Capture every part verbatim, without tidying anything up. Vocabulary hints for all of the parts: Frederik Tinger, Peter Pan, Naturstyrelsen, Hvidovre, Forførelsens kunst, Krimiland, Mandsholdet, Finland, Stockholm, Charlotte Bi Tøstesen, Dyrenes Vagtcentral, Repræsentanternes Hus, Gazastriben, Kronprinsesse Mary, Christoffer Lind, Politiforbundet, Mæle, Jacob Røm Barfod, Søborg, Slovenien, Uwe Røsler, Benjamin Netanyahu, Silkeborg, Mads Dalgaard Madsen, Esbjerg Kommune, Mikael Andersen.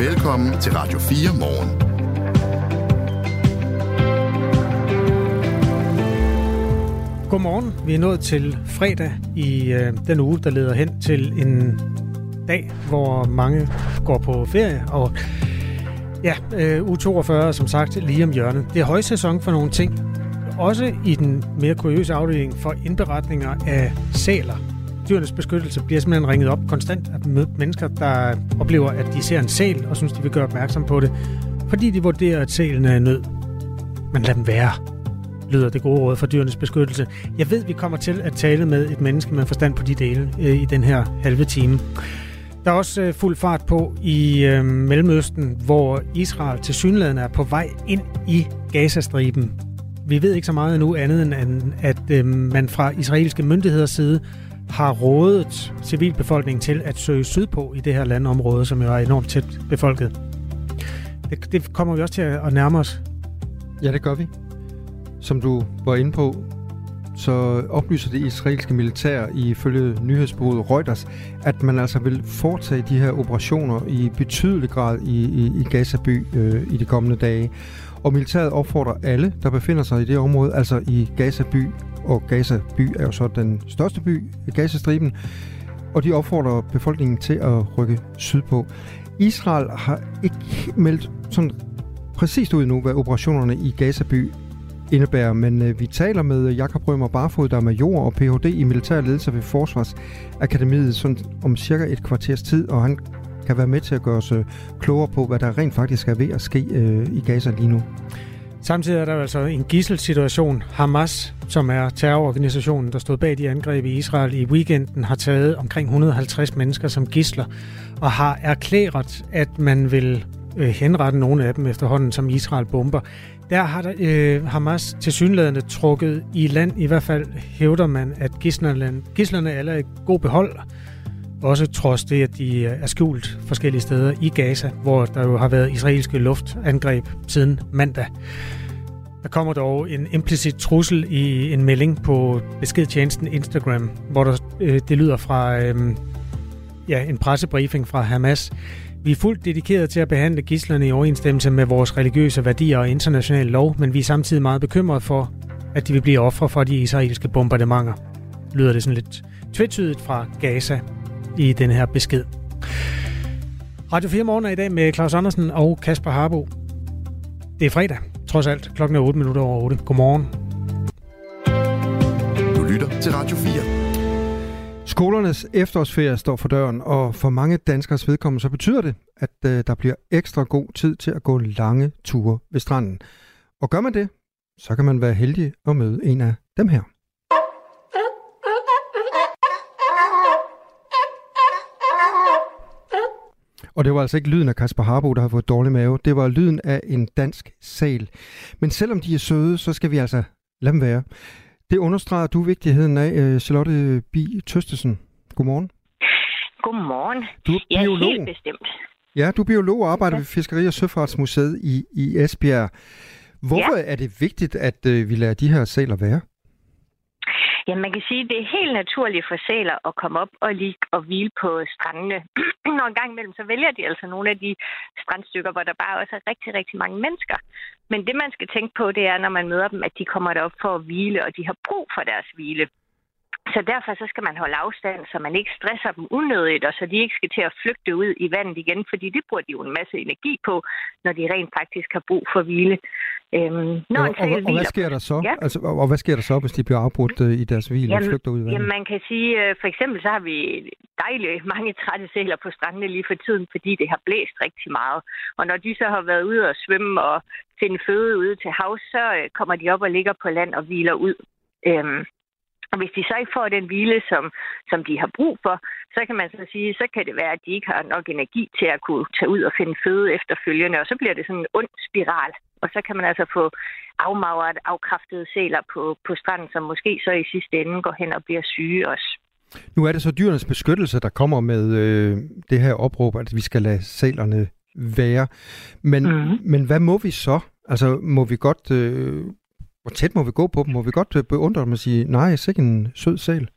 Velkommen til Radio fire Morgen. Godmorgen. Vi er nået til fredag i øh, den uge, der leder hen til en dag, hvor mange går på ferie. Og ja, øh, uge toogfyrre, som sagt, lige om hjørnet. Det er højsæson for nogle ting. Også i den mere kuriøse afdeling for indberetninger af sæler. Dyrenes Beskyttelse bliver simpelthen ringet op konstant af mennesker, der oplever, at de ser en sæl og synes, de vil gøre opmærksom på det, fordi de vurderer, at sælen er i nød. Men lad dem være, lyder det gode råd fra Dyrenes Beskyttelse. Jeg ved, vi kommer til at tale med et menneske med forstand på de dele øh, i den her halve time. Der er også øh, fuld fart på i øh, Mellemøsten, hvor Israel tilsyneladende er på vej ind i Gazastriben. Vi ved ikke så meget endnu andet, end at øh, man fra israelske myndigheders side har rådet civilbefolkningen til at søge sydpå i det her landområde, som jo er enormt tæt befolket. Det, det kommer vi også til at nærme os. Ja, det gør vi. Som du var inde på, så oplyser det israelske militær ifølge nyhedsbureauet Reuters, at man altså vil foretage de her operationer i betydelig grad i, i, i Gazaby øh, i de kommende dage. Og militæret opfordrer alle, der befinder sig i det område, altså i Gazaby, og Gazaby er jo så den største by, Gazastriben, og de opfordrer befolkningen til at rykke sydpå. Israel har ikke meldt sådan præcist ud nu, hvad operationerne i Gazaby indebærer, men vi taler med Jacob Røm Barfod, der er major og P H D i militær ledelse ved Forsvarsakademiet sådan om cirka et kvarters tid, og han kan være med til at gøre os klogere på, hvad der rent faktisk er ved at ske øh, i Gaza lige nu. Samtidig er der altså en gisselsituation. Hamas, som er terrororganisationen, der stod bag de angreb i Israel i weekenden, har taget omkring et hundrede og halvtreds mennesker som gidsler og har erklæret, at man vil øh, henrette nogle af dem efterhånden, som Israel bomber. Der har der, øh, Hamas tilsyneladende trukket i land. I hvert fald hævder man, at gidslerne, gidslerne er i god behold. Også trods det, at de er skjult forskellige steder i Gaza, hvor der jo har været israelske luftangreb siden mandag. Der kommer dog en implicit trussel i en melding på beskedtjenesten Instagram, hvor der, øh, det lyder fra øh, ja, en pressebriefing fra Hamas. Vi er fuldt dedikeret til at behandle gidslerne i overensstemmelse med vores religiøse værdier og international lov, men vi er samtidig meget bekymrede for, at de vil blive ofre for de israelske bombardementer. Lyder det sådan lidt tvetydigt fra Gaza i den her besked. Radio fire Morgen er i dag med Claus Andersen og Kasper Harbo. Det er fredag, trods alt. Klokken er otte minutter over otte. Godmorgen. Du lytter til Radio fire. Skolernes efterårsferie står for døren, og for mange danskers vedkommende så betyder det, at øh, der bliver ekstra god tid til at gå lange ture ved stranden. Og gør man det, så kan man være heldig at møde en af dem her. Og det var altså ikke lyden af Kasper Harbo, der har fået dårlig mave. Det var lyden af en dansk sæl. Men selvom de er søde, så skal vi altså lade dem være. Det understreger du vigtigheden af, Charlotte Bi Tøstesen. Godmorgen. Godmorgen. Du er biolog. Jeg er helt bestemt. Ja, du er biolog og arbejder ja. ved Fiskeri og Søfartsmuseet i, i Esbjerg. Hvorfor ja. er det vigtigt, at vi lader de her sæler være? Ja, man kan sige, at det er helt naturligt for sæler at komme op og ligge og hvile på strandene. Når en gang imellem, så vælger de altså nogle af de strandstykker, hvor der bare også er rigtig, rigtig mange mennesker. Men det, man skal tænke på, det er, når man møder dem, at de kommer derop for at hvile, og de har brug for deres hvile. Så derfor så skal man holde afstand, så man ikke stresser dem unødigt, og så de ikke skal til at flygte ud i vandet igen, fordi det bruger de jo en masse energi på, når de rent faktisk har brug for hvile. Øhm, når og, og, og hvad sker der så? Ja. Altså, og, og hvad sker der så, hvis de bliver afbrudt øh, i deres hvile jamen, og flygter ud i vandet? Jamen, man kan sige, øh, for eksempel så har vi dejlige mange trætte sæler på strandene lige for tiden, fordi det har blæst rigtig meget. Og når de så har været ude og svømme og finde føde ude til havs, så øh, kommer de op og ligger på land og hviler ud. Øhm, Og hvis de så ikke får den hvile, som, som de har brug for, så kan man så sige, så kan det være, at de ikke har nok energi til at kunne tage ud og finde føde efterfølgende, og så bliver det sådan en ond spiral. Og så kan man altså få afmagret, afkræftede sæler på, på stranden, som måske så i sidste ende går hen og bliver syge også. Nu er det så Dyrenes Beskyttelse, der kommer med øh, det her opråb, at vi skal lade sælerne være. Men, mm-hmm. men hvad må vi så? Altså må vi godt... Øh Hvor tæt må vi gå på dem? Må vi godt beundre dem og sige, nej, det er ikke en sød sæl?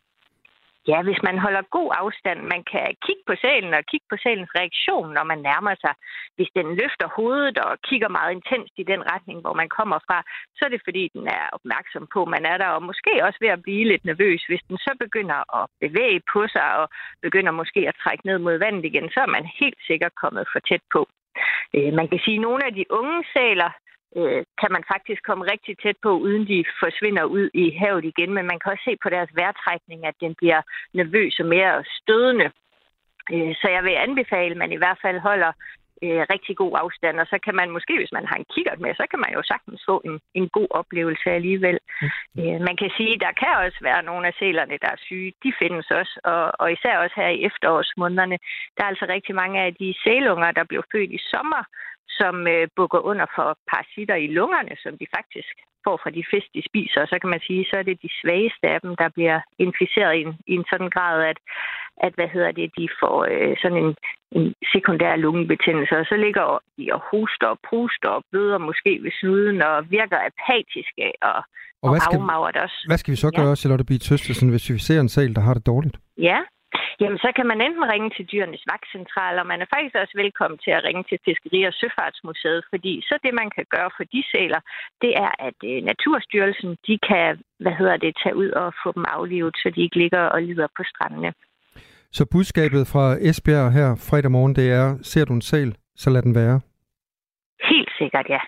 Ja, hvis man holder god afstand, man kan kigge på sælen og kigge på sælens reaktion, når man nærmer sig. Hvis den løfter hovedet og kigger meget intenst i den retning, hvor man kommer fra, så er det fordi, den er opmærksom på, man er der, og måske også ved at blive lidt nervøs. Hvis den så begynder at bevæge på sig og begynder måske at trække ned mod vandet igen, så er man helt sikkert kommet for tæt på. Man kan sige, at nogle af de unge sæler kan man faktisk komme rigtig tæt på, uden de forsvinder ud i havet igen. Men man kan også se på deres vejrtrækning, at den bliver nervøs og mere stødende. Så jeg vil anbefale, at man i hvert fald holder rigtig god afstand. Og så kan man måske, hvis man har en kikkert med, så kan man jo sagtens få en, en god oplevelse alligevel. Man kan sige, at der kan også være nogle af sælerne, der er syge. De findes også, og, og især også her i efterårsmånederne. Der er altså rigtig mange af de sælunger, der blev født i sommer, som øh, bukker under for parasitter i lungerne, som de faktisk får fra de fisk, de spiser. Og så kan man sige, så er det de svageste af dem, der bliver inficeret i en, i en sådan grad, at, at hvad hedder det, de får øh, sådan en, en sekundær lungebetændelse. Og så ligger de og hoster og pruster og bløder måske ved snuden og virker apatiske og, og, og afmagret også. Hvad skal vi så gøre, ja. Charlotte Bi Tøstesen, hvis vi ser en sæl, der har det dårligt? Ja. Jamen, så kan man enten ringe til Dyrenes Vagtcentral, og man er faktisk også velkommen til at ringe til Fiskeri og Søfartsmuseet, fordi så det, man kan gøre for de sæler, det er, at Naturstyrelsen, de kan, hvad hedder det, tage ud og få dem aflivet, så de ikke ligger og lider på strandene. Så budskabet fra Esbjerg her fredag morgen, det er, ser du en sæl, så lad den være? Helt sikkert, ja.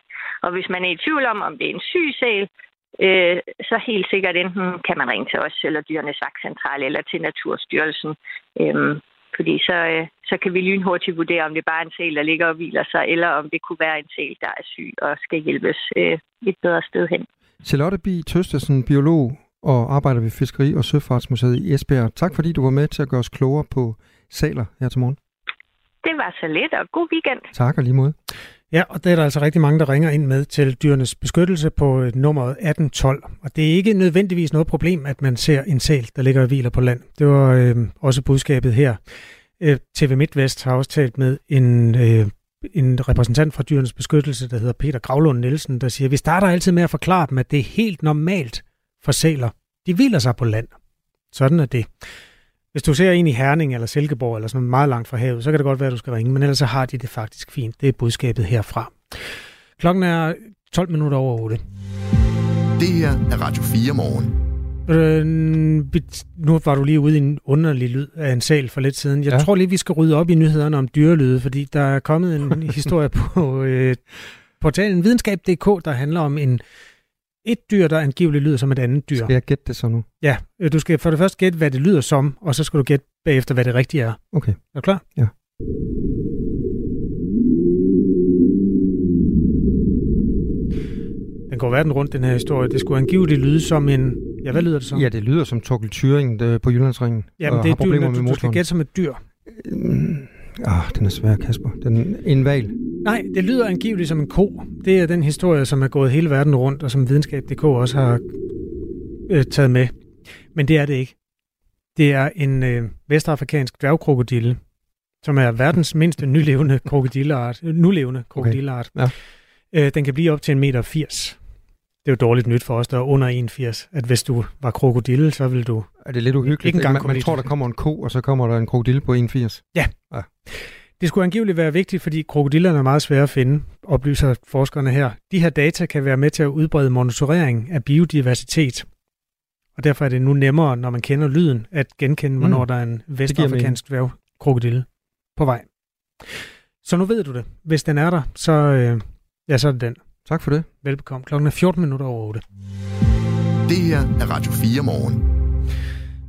Og hvis man er i tvivl om, om det er en syg sæl, så helt sikkert enten kan man ringe til os, eller Dyrenes Vagtcentral, eller til Naturstyrelsen. Øhm, fordi så, øh, så kan vi lynhurtigt vurdere, om det bare er en sæl, der ligger og hviler sig, eller om det kunne være en sæl, der er syg og skal hjælpes øh, et bedre sted hen. Charlotte Bi Tøstesen, biolog og arbejder ved Fiskeri- og Søfartsmuseet i Esbjerg. Tak fordi du var med til at gøre os klogere på sæler her til morgen. Det var så let, og god weekend. Tak og lige måde. Ja, og det er der altså rigtig mange, der ringer ind med til Dyrenes Beskyttelse på nummeret atten tolv. Og det er ikke nødvendigvis noget problem, at man ser en sæl, der ligger og hviler på land. Det var øh, også budskabet her. Øh, T V MidtVest har også talt med en, øh, en repræsentant fra Dyrenes Beskyttelse, der hedder Peter Gravlund Nielsen, der siger, vi starter altid med at forklare dem, at det er helt normalt for sæler. De hviler sig på land. Sådan er det. Hvis du ser en i Herning eller Silkeborg eller sådan meget langt fra havet, så kan det godt være, at du skal ringe, men ellers så har de det faktisk fint. Det er budskabet herfra. Klokken er tolv minutter over otte. Det her er Radio fire morgen. Øh, nu var du lige ude i en underlig lyd af en sæl for lidt siden. Jeg ja. tror lige, vi skal rydde op i nyhederne om dyrelyde, fordi der er kommet en historie på øh, portalen videnskab punktum d k, der handler om en Et dyr, der angiveligt lyder som et andet dyr. Skal jeg gætte det så nu? Ja, du skal for det første gætte, hvad det lyder som, og så skal du gætte bagefter, hvad det rigtige er. Okay. Er du klar? Ja. Den går verden rundt, den her historie. Det skulle angiveligt lyde som en... Ja, hvad lyder det som? Ja, det lyder som Torkeltyringen på Jyllandsringen. Ja, men det er dyrene, du, du skal gætte som et dyr. Mm. Ah, den er svær, Kasper. Den en hval. Nej, det lyder angiveligt som en ko. Det er den historie, som er gået hele verden rundt, og som videnskab punktum d k også har øh, taget med. Men det er det ikke. Det er en øh, vestafrikansk dværgkrokodille, som er verdens mindste nulevende krokodilleart. Øh, nulevende krokodilleart. Okay. Ja. Øh, den kan blive op til en meter firs. Det er jo dårligt nyt for os, der er under enogfirs, at hvis du var krokodille, så ville du... Er det lidt uhyggeligt? Ikke man, man tror, der kommer en ko, og så kommer der en krokodille på enogfirs. Ja. ja. Det skulle angiveligt være vigtigt, fordi krokodillerne er meget svære at finde, oplyser forskerne her. De her data kan være med til at udbrede monitorering af biodiversitet. Og derfor er det nu nemmere, når man kender lyden, at genkende, hvornår mm. der er en vestafrikansk dværgkrokodille på vej. Så nu ved du det. Hvis den er der, så, øh, ja, så er det den. Tak for det. Velbekomme. Klokken er fjorten minutter over otte. Det her er Radio fire morgen.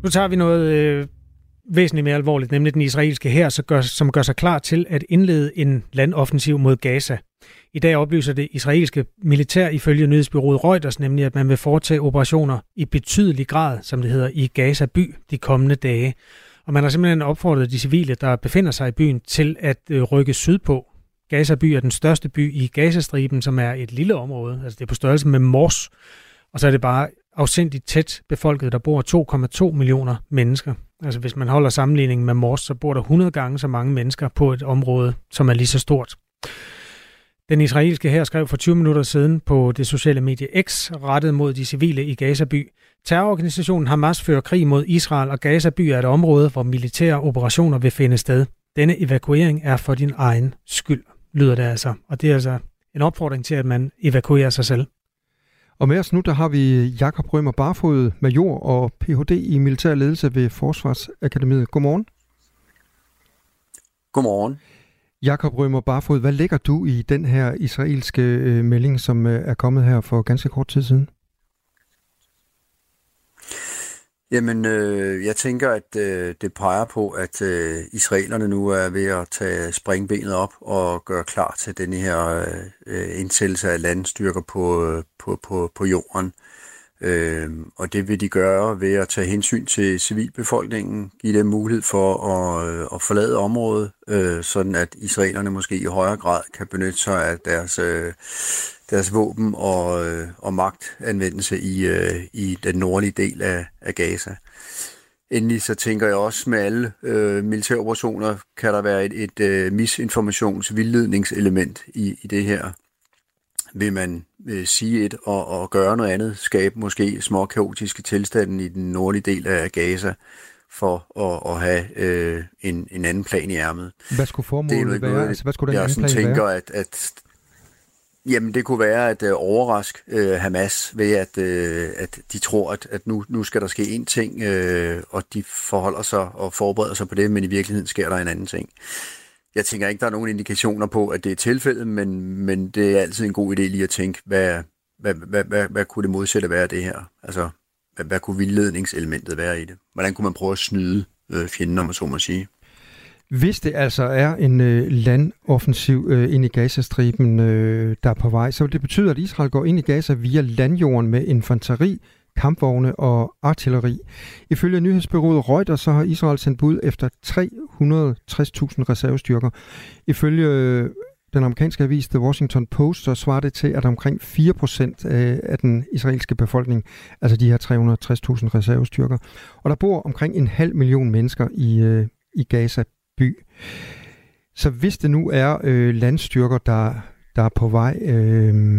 Nu tager vi noget øh, væsentligt mere alvorligt, nemlig den israelske hær, som gør sig klar til at indlede en landoffensiv mod Gaza. I dag oplyser det israelske militær ifølge nyhedsbyrået Reuters, nemlig at man vil foretage operationer i betydelig grad, som det hedder, i Gaza by de kommende dage. Og man har simpelthen opfordret de civile, der befinder sig i byen, til at øh, rykke sydpå. Gazaby er den største by i Gazastriben, som er et lille område. Altså det er på størrelse med Mors. Og så er det bare afsindigt tæt befolket, der bor to komma to millioner mennesker. Altså hvis man holder sammenligningen med Mors, så bor der hundrede gange så mange mennesker på et område, som er lige så stort. Den israelske hær skrev for tyve minutter siden på det sociale medie X, rettet mod de civile i Gazaby. Terrororganisationen Hamas fører krig mod Israel, og Gazaby er et område, hvor militære operationer vil finde sted. Denne evakuering er for din egen skyld, lyder det altså. Og det er altså en opfordring til, at man evakuerer sig selv. Og med os nu, der har vi Jacob Røm Barfod, major og P H D i militær ledelse ved Forsvarsakademiet. Godmorgen. Godmorgen. Jacob Røm Barfod, hvad lægger du i den her israelske øh, melding, som øh, er kommet her for ganske kort tid siden? Jamen, øh, jeg tænker, at øh, det peger på, at øh, israelerne nu er ved at tage springbenet op og gøre klar til denne her øh, indsættelse af landstyrker på, på, på, på jorden. Øh, og det vil de gøre ved at tage hensyn til civilbefolkningen, give dem mulighed for at, øh, at forlade området, øh, sådan at israelerne måske i højere grad kan benytte sig af deres, øh, deres våben og, øh, og magtanvendelse i, øh, i den nordlige del af, af Gaza. Endelig så tænker jeg også, med alle øh, militære operationer kan der være et, et øh, misinformations-vildledningselement i, i det her. Vil man øh, sige et og, og gøre noget andet, skabe måske små kaotiske tilstande i den nordlige del af Gaza, for at, at have øh, en, en anden plan i ærmet. Hvad skulle formålet det, være? Altså, hvad skulle den jeg anden plan tænker, være? At, at, jamen, det kunne være at øh, overraske øh, Hamas ved, at, øh, at de tror, at, at nu, nu skal der ske en ting, øh, og de forholder sig og forbereder sig på det, men i virkeligheden sker der en anden ting. Jeg tænker ikke, der er nogen indikationer på, at det er tilfældet, men, men det er altid en god idé lige at tænke, hvad, hvad, hvad, hvad, hvad kunne det modsatte være det her? Altså, hvad, hvad kunne vildledningselementet være i det? Hvordan kunne man prøve at snyde øh, fjenden, om man så må sige? Hvis det altså er en øh, landoffensiv øh, ind i Gazastriben, øh, der er på vej, så vil det betyde, at Israel går ind i Gaza via landjorden med infanteri, kampvogne og artilleri. Ifølge nyhedsbureauet Reuters, så har Israel sendt bud efter tre hundrede og tres tusind reservestyrker. Ifølge den amerikanske avis The Washington Post, så svarer det til, at omkring fire procent af den israelske befolkning, altså de her tre hundrede og tres tusind reservestyrker. Og der bor omkring en halv million mennesker i, i Gaza by. Så hvis det nu er øh, landstyrker, der, der er på vej... Øh,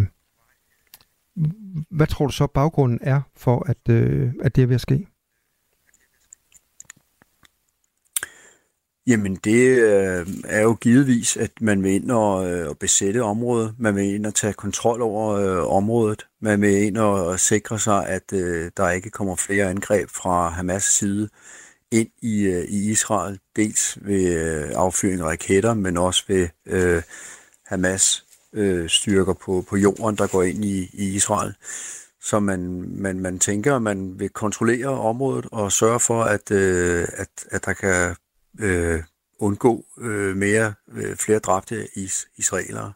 Hvad tror du så baggrunden er for, at, øh, at det er ved at ske? Jamen det øh, er jo givetvis, at man vil ind og, øh, og besætte området. Man vil ind og tage kontrol over øh, området. Man vil ind og, og sikre sig, at øh, der ikke kommer flere angreb fra Hamas side ind i, øh, i Israel. Dels ved øh, affyring af raketter, men også ved øh, Hamas styrker på, på jorden, der går ind i, i Israel. Så man, man, man tænker, at man vil kontrollere området og sørge for, at, øh, at, at der kan øh, undgå øh, mere, øh, flere dræbte is, israelere.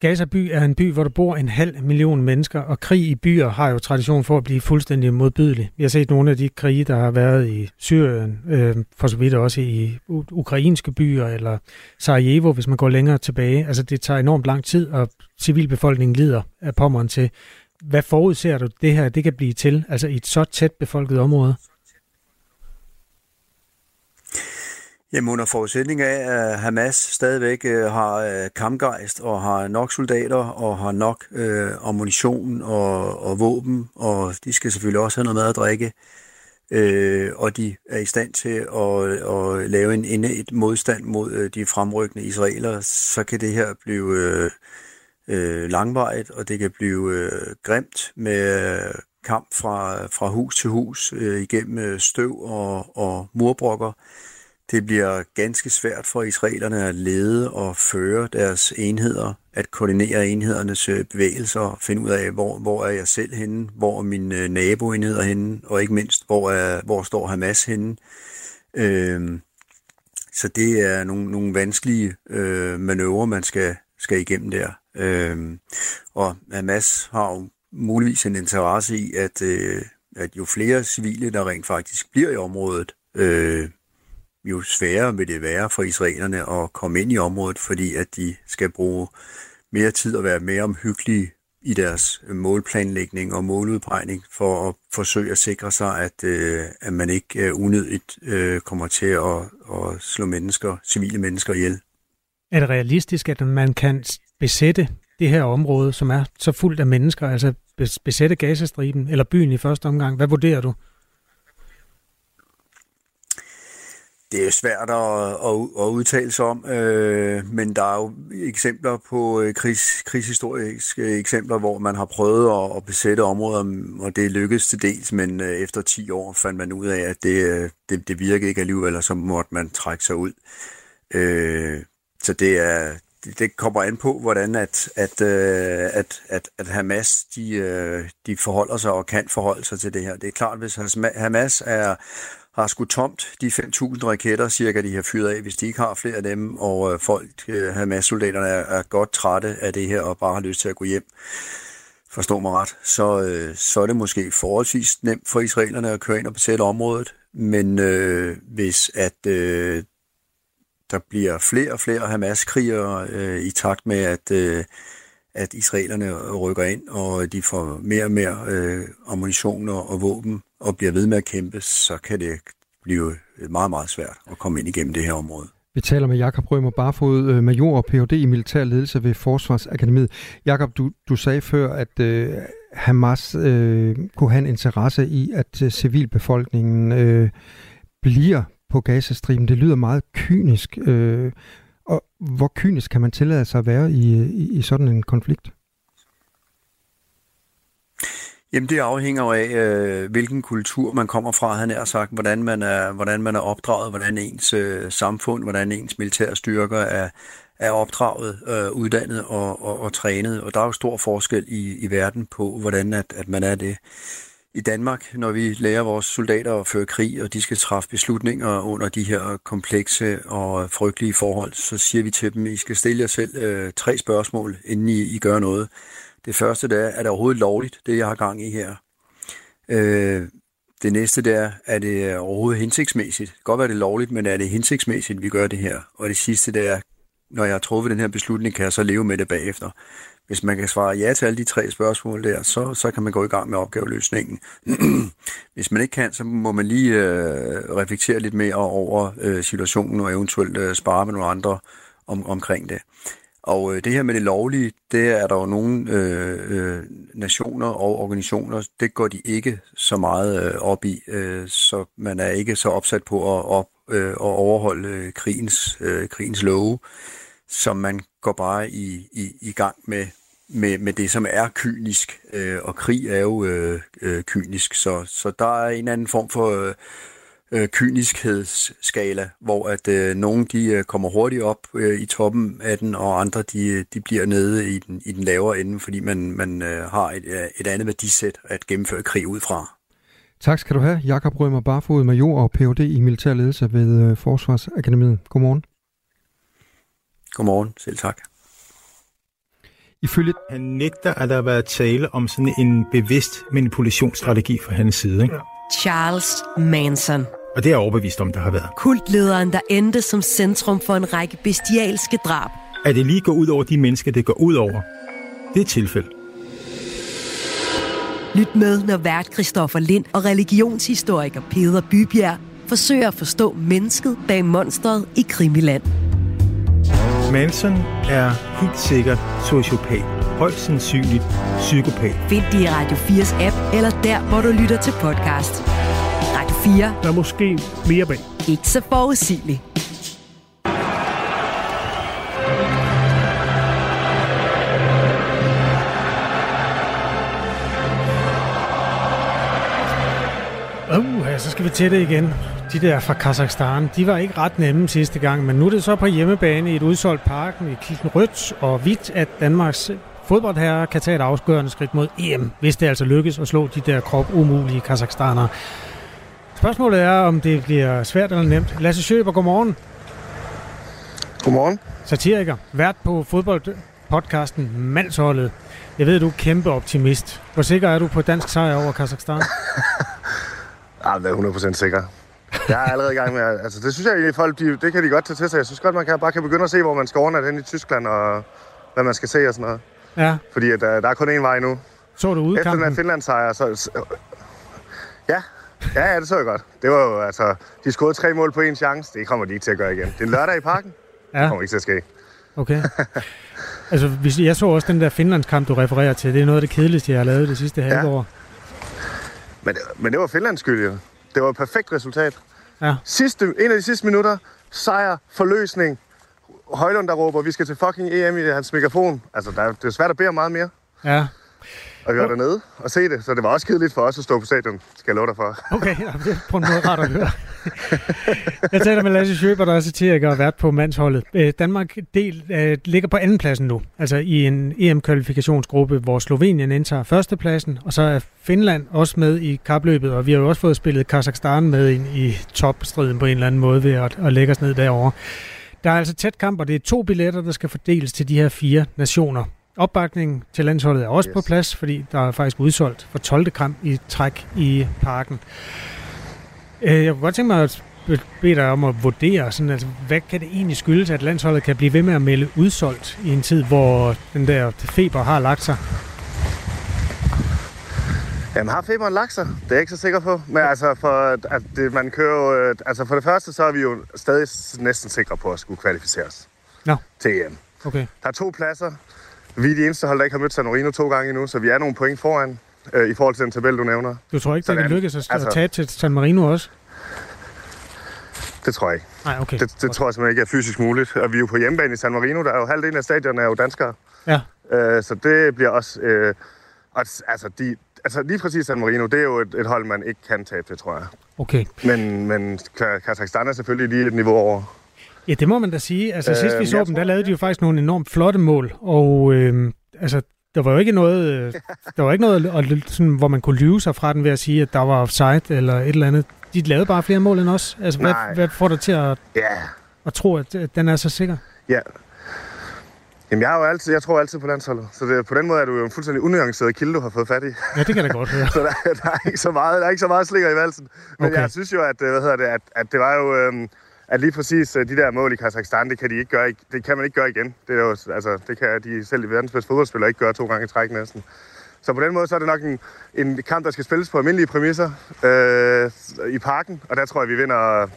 Gazaby er en by, hvor der bor en halv million mennesker, og krig i byer har jo tradition for at blive fuldstændig modbydelig. Vi har set nogle af de krige, der har været i Syrien, øh, for så vidt også i ukrainske byer, eller Sarajevo, hvis man går længere tilbage. Altså det tager enormt lang tid, og civilbefolkningen lider af pommeren til. Hvad forudser du, det her det kan blive til, altså i et så tæt befolket område? Jamen under forudsætning af, at Hamas stadigvæk har kampgejst og har nok soldater og har nok øh, ammunition og, og våben, og de skal selvfølgelig også have noget mad at drikke, øh, og de er i stand til at, at lave en, en, et modstand mod de fremrykkende israelere, så kan det her blive øh, langvarigt, og det kan blive øh, grimt med kamp fra, fra hus til hus øh, igennem støv og, og murbrokker. Det bliver ganske svært for israelerne at lede og føre deres enheder, at koordinere enhedernes bevægelser, finde ud af, hvor, hvor er jeg selv henne, hvor er mine naboenheder henne, og ikke mindst, hvor, er, hvor står Hamas henne. Øhm, så det er nogle, nogle vanskelige øh, manøvrer, man skal, skal igennem der. Øhm, og Hamas har jo muligvis en interesse i, at, øh, at jo flere civile, der rent faktisk bliver i området, øh, jo sværere vil det være for israelerne at komme ind i området, fordi at de skal bruge mere tid og være mere omhyggelige i deres målplanlægning og måludpegning for at forsøge at sikre sig, at, øh, at man ikke unødigt øh, kommer til at, at slå mennesker, civile mennesker ihjel. Er det realistisk, at man kan besætte det her område, som er så fuldt af mennesker, altså besætte Gazastriben eller byen i første omgang? Hvad vurderer du? Det er jo svært at, at udtale sig om, øh, men der er jo eksempler på krigs, krigshistoriske eksempler, hvor man har prøvet at, at besætte områder, og det lykkedes til dels, men efter ti år fandt man ud af, at det, det, det virkede ikke alligevel, eller så måtte man trække sig ud. Øh, så det, er, det, det kommer an på, hvordan at, at, at, at, at Hamas de, de forholder sig og kan forholde sig til det her. Det er klart, hvis Hamas er... har sgu tomt de fem tusind raketter, cirka de har fyret af, hvis de ikke har flere af dem, og øh, folk, øh, Hamas-soldaterne er, er godt trætte af det her, og bare har lyst til at gå hjem, forstå mig ret, så, øh, så er det måske forholdsvis nemt for israelerne at køre ind og besætte området, men øh, hvis at øh, der bliver flere og flere Hamas-krigere øh, i takt med, at øh, at israelerne rykker ind, og de får mere og mere øh, ammunition og våben, og bliver ved med at kæmpe, så kan det blive meget, meget svært at komme ind igennem det her område. Vi taler med Jacob Røm Barfod, major og Ph.D. i militær ledelse ved Forsvarsakademiet. Jacob, du, du sagde før, at øh, Hamas øh, kunne have en interesse i, at øh, civilbefolkningen øh, bliver på Gazastriben. Det lyder meget kynisk. Øh, og hvor kynisk kan man tillade sig at være i, i, i sådan en konflikt? Jamen det afhænger af, øh, hvilken kultur man kommer fra, han har sagt, hvordan man er, hvordan man er opdraget, hvordan ens øh, samfund, hvordan ens militære styrker er, er opdraget, øh, uddannet og, og, og trænet. Og der er jo stor forskel i, i verden på, hvordan at, at man er det. I Danmark, når vi lærer vores soldater at føre krig, og de skal træffe beslutninger under de her komplekse og frygtelige forhold, så siger vi til dem, I skal stille jer selv øh, tre spørgsmål, inden I, I gør noget. Det første, det er, er det overhovedet lovligt, det jeg har gang i her? Øh, det næste, det er, er det overhovedet hensigtsmæssigt? Godt være det lovligt, men er det hensigtsmæssigt, vi gør det her? Og det sidste, det er, når jeg har truffet den her beslutning, kan jeg så leve med det bagefter? Hvis man kan svare ja til alle de tre spørgsmål der, så, så kan man gå i gang med opgaveløsningen. Hvis man ikke kan, så må man lige øh, reflektere lidt mere over øh, situationen og eventuelt øh, spare med nogle andre om, omkring det. Og øh, det her med det lovlige, det er der jo nogle øh, øh, nationer og organisationer, det går de ikke så meget øh, op i, øh, så man er ikke så opsat på at, op, øh, at overholde øh, krigens, øh, krigens love, som man går bare i, i, i gang med, med, med det, som er kynisk, øh, og krig er jo øh, øh, kynisk, så, så der er en anden form for... Øh, Øh, kyniskhedsskala, hvor at øh, nogle de øh, kommer hurtigt op øh, i toppen af den, og andre de, de bliver nede i den, i den lavere ende, fordi man, man øh, har et, et andet værdisæt at gennemføre krig ud fra. Tak skal du have, Jacob Røm Barfod, major og Ph.D. i militær ledelse ved øh, Forsvarsakademiet. Godmorgen. Godmorgen, selv tak. Ifølge han nægter, at der har været tale om sådan en bevidst manipulationsstrategi fra hans side, ikke? Ja. Charles Manson. Og det er overbevist om, der har været. Kultlederen, der endte som centrum for en række bestialske drab. At det lige går ud over de mennesker, det går ud over, det er tilfældet. Lyt med, når vært Christoffer Lind og religionshistoriker Peder Bybjerg forsøger at forstå mennesket bag monstret i Krimiland. Manson er helt sikkert sociopat, højst sandsynligt psykopat. Find det i Radio fires app, eller der, hvor du lytter til podcast. Radio fire. Der er måske mere bag. Ikke så forudsigeligt. Uh, så skal vi til det igen. De der fra Kasakhstan, de var ikke ret nemme sidste gang, men nu er det så på hjemmebane i et udsolgt Parken i klitten rødt og hvidt, at Danmarks fodboldherrer kan tage et afgørende skridt mod E M, hvis det altså lykkes at slå de der krop umulige kasakhstanere. Spørgsmålet er, om det bliver svært eller nemt. Lasse Schøber, godmorgen. Godmorgen. Satiriker, vært på fodboldpodcasten Mandsholdet. Jeg ved, du er kæmpe optimist. Hvor sikker er du på dansk sejr over Kasakhstan? Ja, det er hundrede procent sikker. Jeg er allerede i gang med, altså det synes jeg egentlig, folk, de, det kan de godt tage til sig. Jeg synes godt, man kan, bare kan begynde at se, hvor man skal ordne den i Tyskland, og hvad man skal se og sådan noget. Ja. Fordi at, der, der er kun én vej nu. Så du udkampen? Efter den her Finland-sejr, så, så... Ja. Ja, ja, det så jeg godt. Det var jo, altså, de skåede tre mål på én chance. Det kommer de ikke til at gøre igen. Det er lørdag i Parken. Ja. Det kommer ikke til at ske. Okay. Altså, hvis, jeg så også den der Finlandskamp, du refererer til. Det er noget af det kedeligste, jeg har lavet det sidste halve år. Men, men det var Finlands skyld, jo. Det var et perfekt resultat. Ja. Sidste, en af de sidste minutter, sejr, forløsning. Højlund, der råber, vi skal til fucking E M i hans mikrofon. Altså, der, det er svært at bede om meget mere. Ja. Og vi var dernede og se det, så det var også kedeligt for os at stå på stadion, skal jeg love dig for. Okay, det er på en måde rart at høre. Jeg taler med Lasse Schøber, der er satiriker og vært på Mandsholdet. Øh, Danmark del, øh, ligger på andenpladsen nu, altså i en E M-kvalifikationsgruppe, hvor Slovenien indtager førstepladsen, og så er Finland også med i kapløbet, og vi har jo også fået spillet Kasakhstan med ind i topstriden på en eller anden måde ved at, at lægge os ned derovre. Der er altså tæt kamp, og det er to billetter, der skal fordeles til de her fire nationer. Opbakningen til landsholdet er også yes. på plads, fordi der er faktisk udsolgt for tolvte kamp i træk i Parken. Jeg kunne godt tænke mig at bede dig om at vurdere, sådan, altså, hvad kan det egentlig skyldes, at landsholdet kan blive ved med at melde udsolgt i en tid, hvor den der feber har lagt sig? Jamen, har feberen lagt sig? Det er jeg ikke så sikker på. Men altså, for, at det, man kører jo, altså, for det første, så er vi jo stadig næsten sikre på at skulle kvalificere os no. til E M. Okay. Der er to pladser. Vi er de eneste hold, der ikke har mødt San Marino to gange endnu, så vi er nogle point foran øh, i forhold til den tabel, du nævner. Du tror ikke, det kan lykkes at, altså, at tabe til San Marino også? Det tror jeg ikke. Nej, okay. Det, det okay. tror jeg simpelthen ikke er fysisk muligt. Og vi er jo på hjemmebane i San Marino, der er jo halvdelen af stadionerne er jo danskere. Ja. Øh, så det bliver også... Øh, altså, de, altså lige præcis San Marino, det er jo et, et hold, man ikke kan tabe til, tror jeg. Okay. Men, men Kasakhstan er selvfølgelig lige et niveau over... Ja, det må man da sige. Altså sidst vi øh, så dem, tror, der lavede de jo faktisk nogle enormt flotte mål, og øh, altså der var jo ikke noget, øh, der var ikke noget, sådan, hvor man kunne lyve sig fra den ved at sige, at der var offside eller et eller andet. De lavede bare flere mål end os. Altså hvad, hvad får dig til at, yeah. at tro, at, at den er så sikker? Ja. Yeah. Jamen jeg er jo altid, jeg tror altid på landsholdet, så det, på den måde er du jo en fuldstændig unuanceret kilde, du har fået fat i. Ja, det kan da godt høre. Så der, der er ikke så meget, der er ikke så meget slikker i valsen. Men okay. jeg synes jo, at hvad hedder det, at, at det var jo øh, at lige præcis de der mål i Kasakhstan, det kan de ikke gøre, det kan man ikke gøre igen. Det er jo, altså det kan de selv i verdens bedste fodboldspillere ikke gøre to gange i træk næsten. Så på den måde så er det nok en, en kamp, der skal spilles på almindelige præmisser øh, i Parken, og der tror jeg vi vinder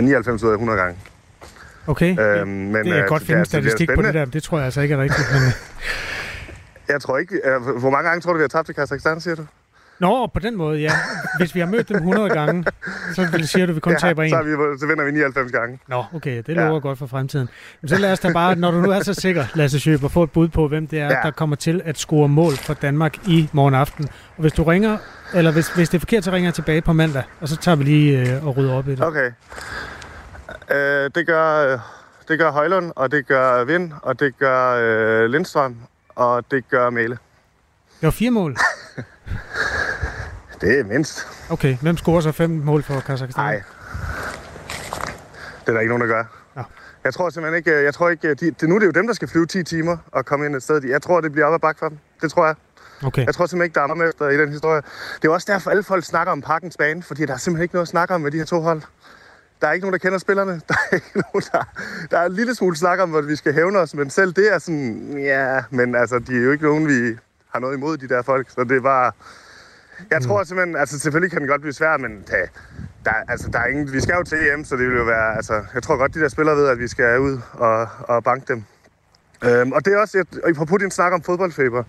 nioghalvfems ud af hundrede gange. Okay. Øhm, men, det er øh, godt finde altså, statistik det på det der, det tror jeg altså ikke er rigtigt. Men... jeg tror ikke. Øh, hvor mange gange tror du vi har tabt i Kasakhstan, siger du? Nå, på den måde, ja. Hvis vi har mødt dem hundrede gange, så siger du, at vi kun ja, taber en. Så, vi, så vinder vi nioghalvfems gange. Nå, okay, det lover ja. godt for fremtiden. Men så lad os da bare, når du nu er så sikker, Lasse Schøber, få et bud på, hvem det er, ja. der kommer til at score mål for Danmark i morgen aften. Og hvis du ringer, eller hvis, hvis det er forkert, så ringer jeg tilbage på mandag, og så tager vi lige øh, og rydder op i det. Okay. Øh, det, gør, det gør Højlund, og det gør Vind, og det gør øh, Lindstrøm, og det gør Mæle. Det var fire mål. Det er mindst. Okay, hvem scorer så fem mål for Kasakhstan? Nej, det er der ikke nogen, der gør. Ja. Jeg tror simpelthen ikke, jeg tror ikke, de, det, nu er det jo dem, der skal flyve ti timer og komme ind et sted. Jeg tror, det bliver op ad bakke for dem. Det tror jeg. Okay. Jeg tror simpelthen ikke, der er noget med i den historie. Det er også derfor, alle folk snakker om Parkens bane, fordi der er simpelthen ikke noget at snakke om med de her to hold. Der er ikke nogen, der kender spillerne. Der er ikke nogen, der... Der er en lille smule snak om, hvor vi skal hævne os, men selv det er sådan... Ja, men altså, de er jo ikke nogen, vi har noget imod, de der folk. Så det er bare... Jeg tror simpelthen, altså selvfølgelig kan det godt blive svært, men der, der, altså, der er ingen, vi skal jo til E M, så det vil jo være, altså jeg tror godt, de der spillere ved, at vi skal ud og, og banke dem. Øhm, og det er også, et, og apropos din snak om fodboldfeber,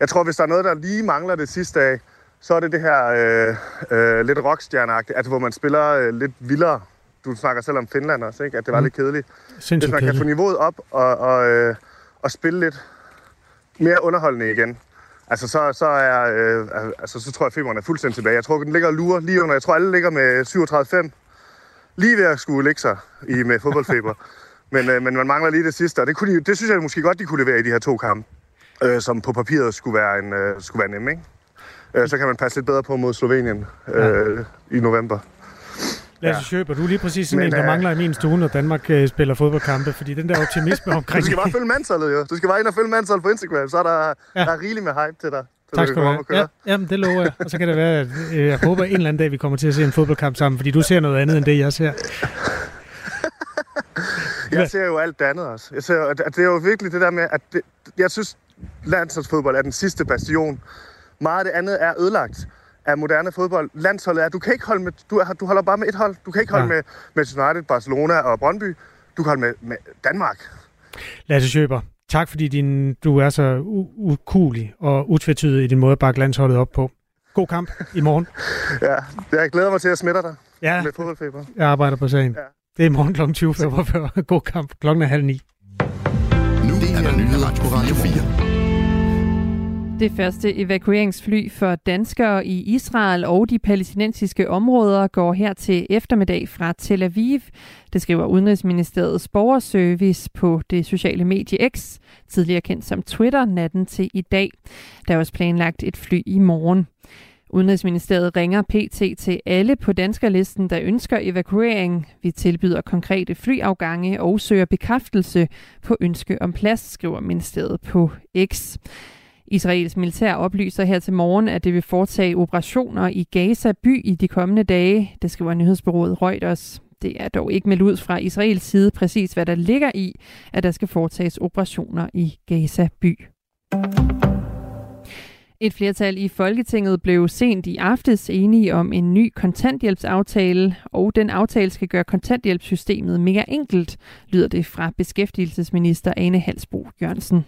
jeg tror, hvis der er noget, der lige mangler det sidste af, så er det det her øh, øh, lidt rockstjerneagtigt, altså hvor man spiller øh, lidt vildere. Du snakker selv om Finland også, ikke? At det var mm. lidt kedeligt. Sindssygt Hvis man kedeligt. Kan få niveauet op og, og, øh, og spille lidt mere underholdende igen. Altså, så, så, er, øh, altså, så tror jeg, at feberen er fuldstændig tilbage. Jeg tror, den ligger og lurer lige under. Jeg tror, alle ligger med syvogtredive komma fem. Lige ved at skulle lægge sig i, med fodboldfeber. men, øh, men man mangler lige det sidste, og det, kunne de, det synes jeg måske godt, de kunne levere i de her to kampe. Øh, som på papiret skulle være, en, øh, skulle være nemme, ikke? Øh, så kan man passe lidt bedre på mod Slovenien øh, ja. i november. Lasse Schøber, du er lige præcis sådan men, en, der øh... mangler i min stue, når Danmark øh, spiller fodboldkampe, fordi den der optimisme omkring... Du skal bare følge mandsholdet, jo. Du skal bare ind og følge mandsholdet på Instagram, så er der, ja. der er rigeligt med hype til dig. Så tak skal du have. Ja, jamen, det lover jeg. Og så kan det være, at øh, jeg håber en eller anden dag, vi kommer til at se en fodboldkamp sammen, fordi du ser noget andet, end det, jeg ser. Jeg ser jo alt det andet også. Jeg ser jo, at det er jo virkelig det der med, at det, jeg synes, landsholdsfodbold er den sidste bastion. Meget af det andet er ødelagt. Af moderne fodbold. Landsholdet er, du kan ikke holde med, du, du holder bare med et hold. Du kan ikke holde ja. med Manchester United, Barcelona og Brøndby. Du kan holde med, med Danmark. Lasse Schøber, tak fordi din, du er så ukuelig og utvetydig i din måde at bakke landsholdet op på. God kamp i morgen. Ja, jeg glæder mig til at smitte dig ja, med fodboldfeber. Jeg arbejder på sagen. Ja. Det er i morgen klokken tyve femogfyrre. God kamp. Klokken er halv ni. Nu er der nyheder på Radio fire. Det første evakueringsfly for danskere i Israel og de palæstinensiske områder går her til eftermiddag fra Tel Aviv. Det skriver Udenrigsministeriets borgerservice på det sociale medie X, tidligere kendt som Twitter, natten til i dag. Der er også planlagt et fly i morgen. Udenrigsministeriet ringer P T til alle på danskerlisten, der ønsker evakuering. Vi tilbyder konkrete flyafgange og søger bekræftelse på ønske om plads, skriver ministeriet på X. Israels militær oplyser her til morgen, at det vil foretage operationer i Gazaby i de kommende dage. Det skriver nyhedsbureauet Reuters. Det er dog ikke meldt ud fra Israels side præcis, hvad der ligger i, at der skal foretages operationer i Gazaby. Et flertal i Folketinget blev sent i aftes enige om en ny kontanthjælpsaftale, og den aftale skal gøre kontanthjælpssystemet mere enkelt, lyder det fra beskæftigelsesminister Ane Halsbo-Jørgensen.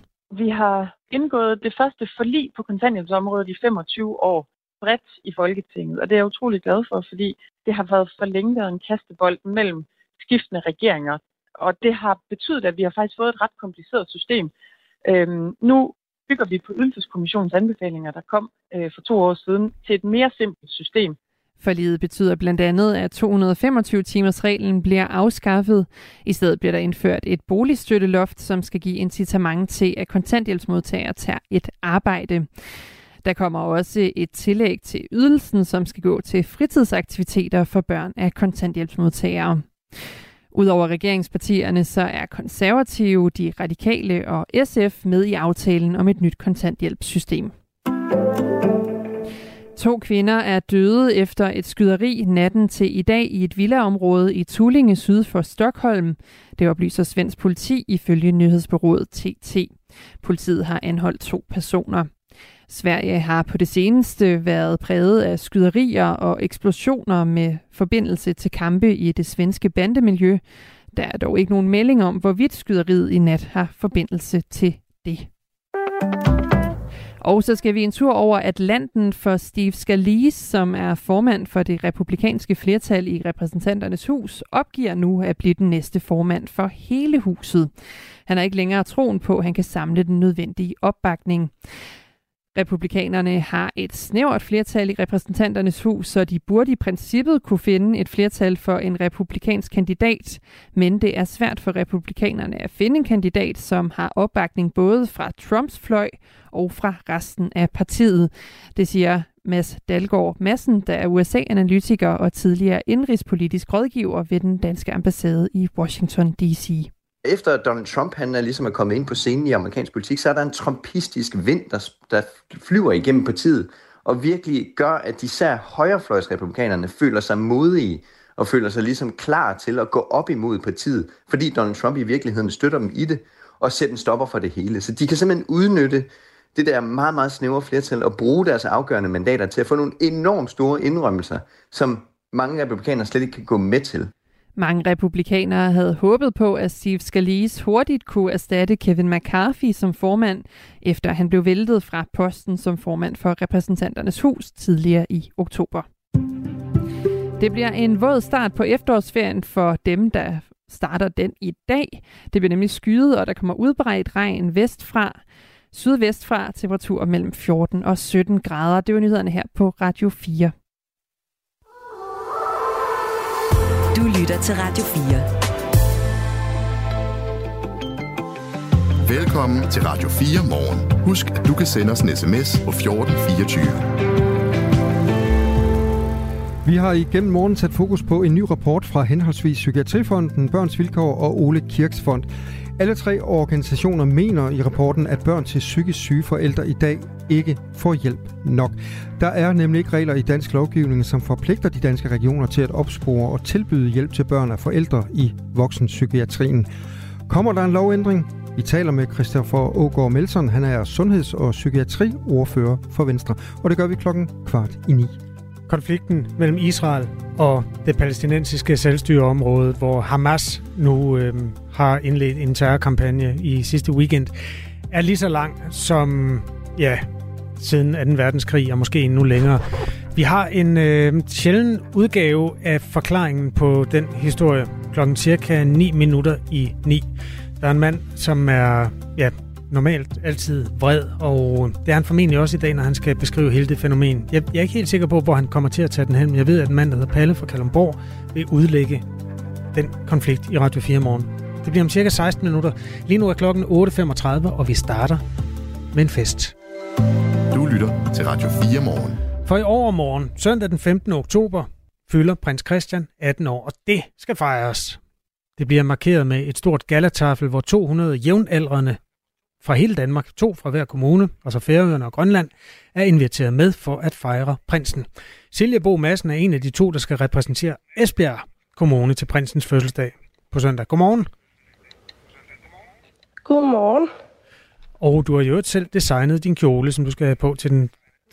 Vi har indgået det første forlig på kontanthjælpsområdet i femogtyve år bredt i Folketinget, og det er jeg utrolig glad for, fordi det har været for længe været en kastebold mellem skiftende regeringer, og det har betydet, at vi har faktisk fået et ret kompliceret system. Øhm, nu bygger vi på Ydelseskommissionens anbefalinger, der kom øh, for to år siden, til et mere simpelt system. Forliget betyder blandt andet, at to hundrede og femogtyve timers reglen bliver afskaffet. I stedet bliver der indført et boligstøtteloft, som skal give incitament til, at kontanthjælpsmodtagere tager et arbejde. Der kommer også et tillæg til ydelsen, som skal gå til fritidsaktiviteter for børn af kontanthjælpsmodtagere. Udover regeringspartierne, så er Konservative, De Radikale og S F med i aftalen om et nyt kontanthjælpssystem. To kvinder er døde efter et skyderi natten til i dag i et villaområde i Tullinge syd for Stockholm. Det oplyser svensk politi ifølge nyhedsbureauet T T. Politiet har anholdt to personer. Sverige har på det seneste været præget af skyderier og eksplosioner med forbindelse til kampe i det svenske bandemiljø. Der er dog ikke nogen melding om, hvorvidt skyderiet i nat har forbindelse til det. Og så skal vi en tur over Atlanten for Steve Scalise, som er formand for det republikanske flertal i Repræsentanternes Hus, opgiver nu at blive den næste formand for hele huset. Han har ikke længere troen på, at han kan samle den nødvendige opbakning. Republikanerne har et snævert flertal i Repræsentanternes Hus, så de burde i princippet kunne finde et flertal for en republikansk kandidat. Men det er svært for republikanerne at finde en kandidat, som har opbakning både fra Trumps fløj og fra resten af partiet. Det siger Mads Dalgaard Madsen, der er U S A-analytiker og tidligere indenrigspolitisk rådgiver ved den danske ambassade i Washington D C. Efter Donald Trump han er ligesom er kommet ind på scenen i amerikansk politik, så er der en trumpistisk vind, der, der flyver igennem partiet, og virkelig gør, at især højrefløjsrepublikanerne føler sig modige og føler sig ligesom klar til at gå op imod partiet, fordi Donald Trump i virkeligheden støtter dem i det og sætter en stopper for det hele. Så de kan simpelthen udnytte det der meget, meget snævre flertal og bruge deres afgørende mandater til at få nogle enormt store indrømmelser, som mange republikanere slet ikke kan gå med til. Mange republikanere havde håbet på, at Steve Scalise hurtigt kunne erstatte Kevin McCarthy som formand, efter han blev væltet fra posten som formand for Repræsentanternes Hus tidligere i oktober. Det bliver en våd start på efterårsferien for dem, der starter den i dag. Det bliver nemlig skyet, og der kommer udbredt regn vestfra. Sydvestfra temperaturer mellem fjorten og sytten grader. Det var nyhederne her på Radio fire. Du lytter til Radio fire. Velkommen til Radio fire morgen. Husk, at du kan sende os en sms på fjorten fireogtyve. Vi har igennem morgen sat fokus på en ny rapport fra henholdsvis Psykiatrifonden, Børns Vilkår og Ole Kirks Fond. Alle tre organisationer mener i rapporten, at børn til psykisk syge forældre i dag ikke får hjælp nok. Der er nemlig ikke regler i dansk lovgivning, som forpligter de danske regioner til at opspore og tilbyde hjælp til børn af forældre i voksenpsykiatrien. Kommer der en lovændring? Vi taler med Christoffer Aagaard Melsen. Han er sundheds- og psykiatriordfører for Venstre, og det gør vi klokken kvart i ni. konflikten mellem Israel og det palæstinensiske selvstyreområde, hvor Hamas nu øh, har indledt en terrorkampagne i sidste weekend, er lige så lang som ja, siden anden verdenskrig og måske endnu længere. Vi har en øh, sjælden udgave af forklaringen på den historie klokken cirka ni minutter i ni. Der er en mand, som er ja, normalt altid vred, og det er han formentlig også i dag, når han skal beskrive hele det fænomen. Jeg, jeg er ikke helt sikker på, hvor han kommer til at tage den hen, men jeg ved, at en mand, der hedder Palle fra Kalundborg, vil udlægge den konflikt i Radio fire morgen. Det bliver om cirka seksten minutter. Lige nu er klokken otte femogtredive, og vi starter med en fest. Du lytter til Radio fire morgen. For i overmorgen, søndag den femtende oktober, fylder prins Christian atten år, og det skal fejres. Det bliver markeret med et stort galataffel, hvor to hundrede jævnaldrende fra hele Danmark, to fra hver kommune, altså Færøerne og Grønland, er inviteret med for at fejre prinsen. Silje Bo Madsen er en af de to, der skal repræsentere Esbjerg Kommune til prinsens fødselsdag på søndag. Godmorgen. Godmorgen. Og du har jo selv designet din kjole, som du skal have på til, den,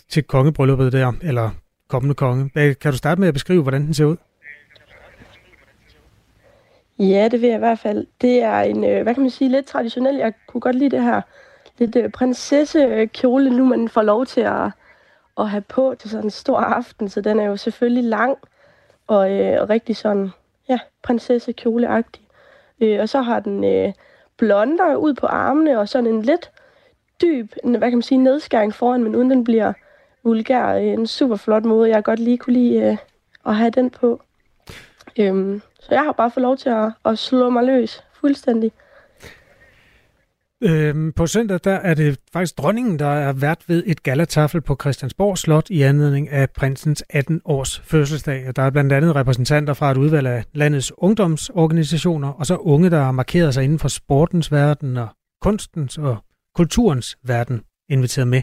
til kongebrylluppet der, eller kommende konge. Kan du starte med at beskrive, hvordan den ser ud? Ja, det vil jeg i hvert fald. Det er en, hvad kan man sige, lidt traditionel. Jeg kunne godt lide det her lidt prinsessekjole, nu man får lov til at, at have på til sådan en stor aften. Så den er jo selvfølgelig lang og øh, rigtig sådan, ja, prinsessekjoleagtig. Øh, og så har den øh, blonder ud på armene og sådan en lidt dyb, hvad kan man sige, nedskæring foran, men uden den bliver vulgær. En super flot måde, jeg godt lige kunne lide øh, at have den på. Øhm, så jeg har bare fået lov til at, at slå mig løs fuldstændig. Øhm, på søndag der er det faktisk dronningen, der er vært ved et galataffel på Christiansborg Slot i anledning af prinsens atten års fødselsdag. Og der er blandt andet repræsentanter fra et udvalg af landets ungdomsorganisationer, og så unge, der har markeret sig inden for sportens verden og kunstens og kulturens verden, inviteret med.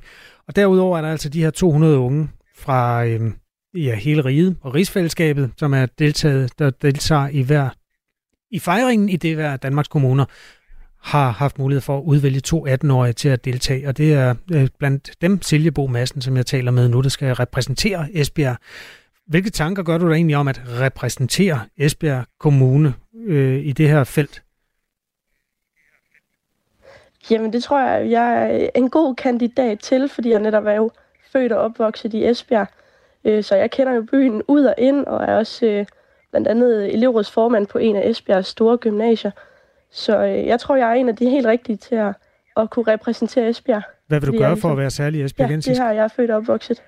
Og derudover er der altså de her to hundrede unge fra... Øhm, ja, hele riget og rigsfællesskabet, som er deltaget, der deltager i hver i fejringen i det hver Danmarks kommuner har haft mulighed for at udvælge to atten-årige til at deltage, og det er blandt dem Silje Bo Madsen, som jeg taler med nu, der skal repræsentere Esbjerg. Hvilke tanker gør du da egentlig om at repræsentere Esbjerg Kommune øh, i det her felt? Jamen det tror jeg, jeg er en god kandidat til, fordi jeg netop er jo født og opvokset i Esbjerg. Så jeg kender jo byen ud og ind, og er også øh, blandt andet elevrådsformand på en af Esbjergs store gymnasier. Så øh, jeg tror, jeg er en af de helt rigtige til at, at kunne repræsentere Esbjerg. Hvad vil du gøre for at være særlig esbjergensisk? Ja, det her jeg er født og opvokset.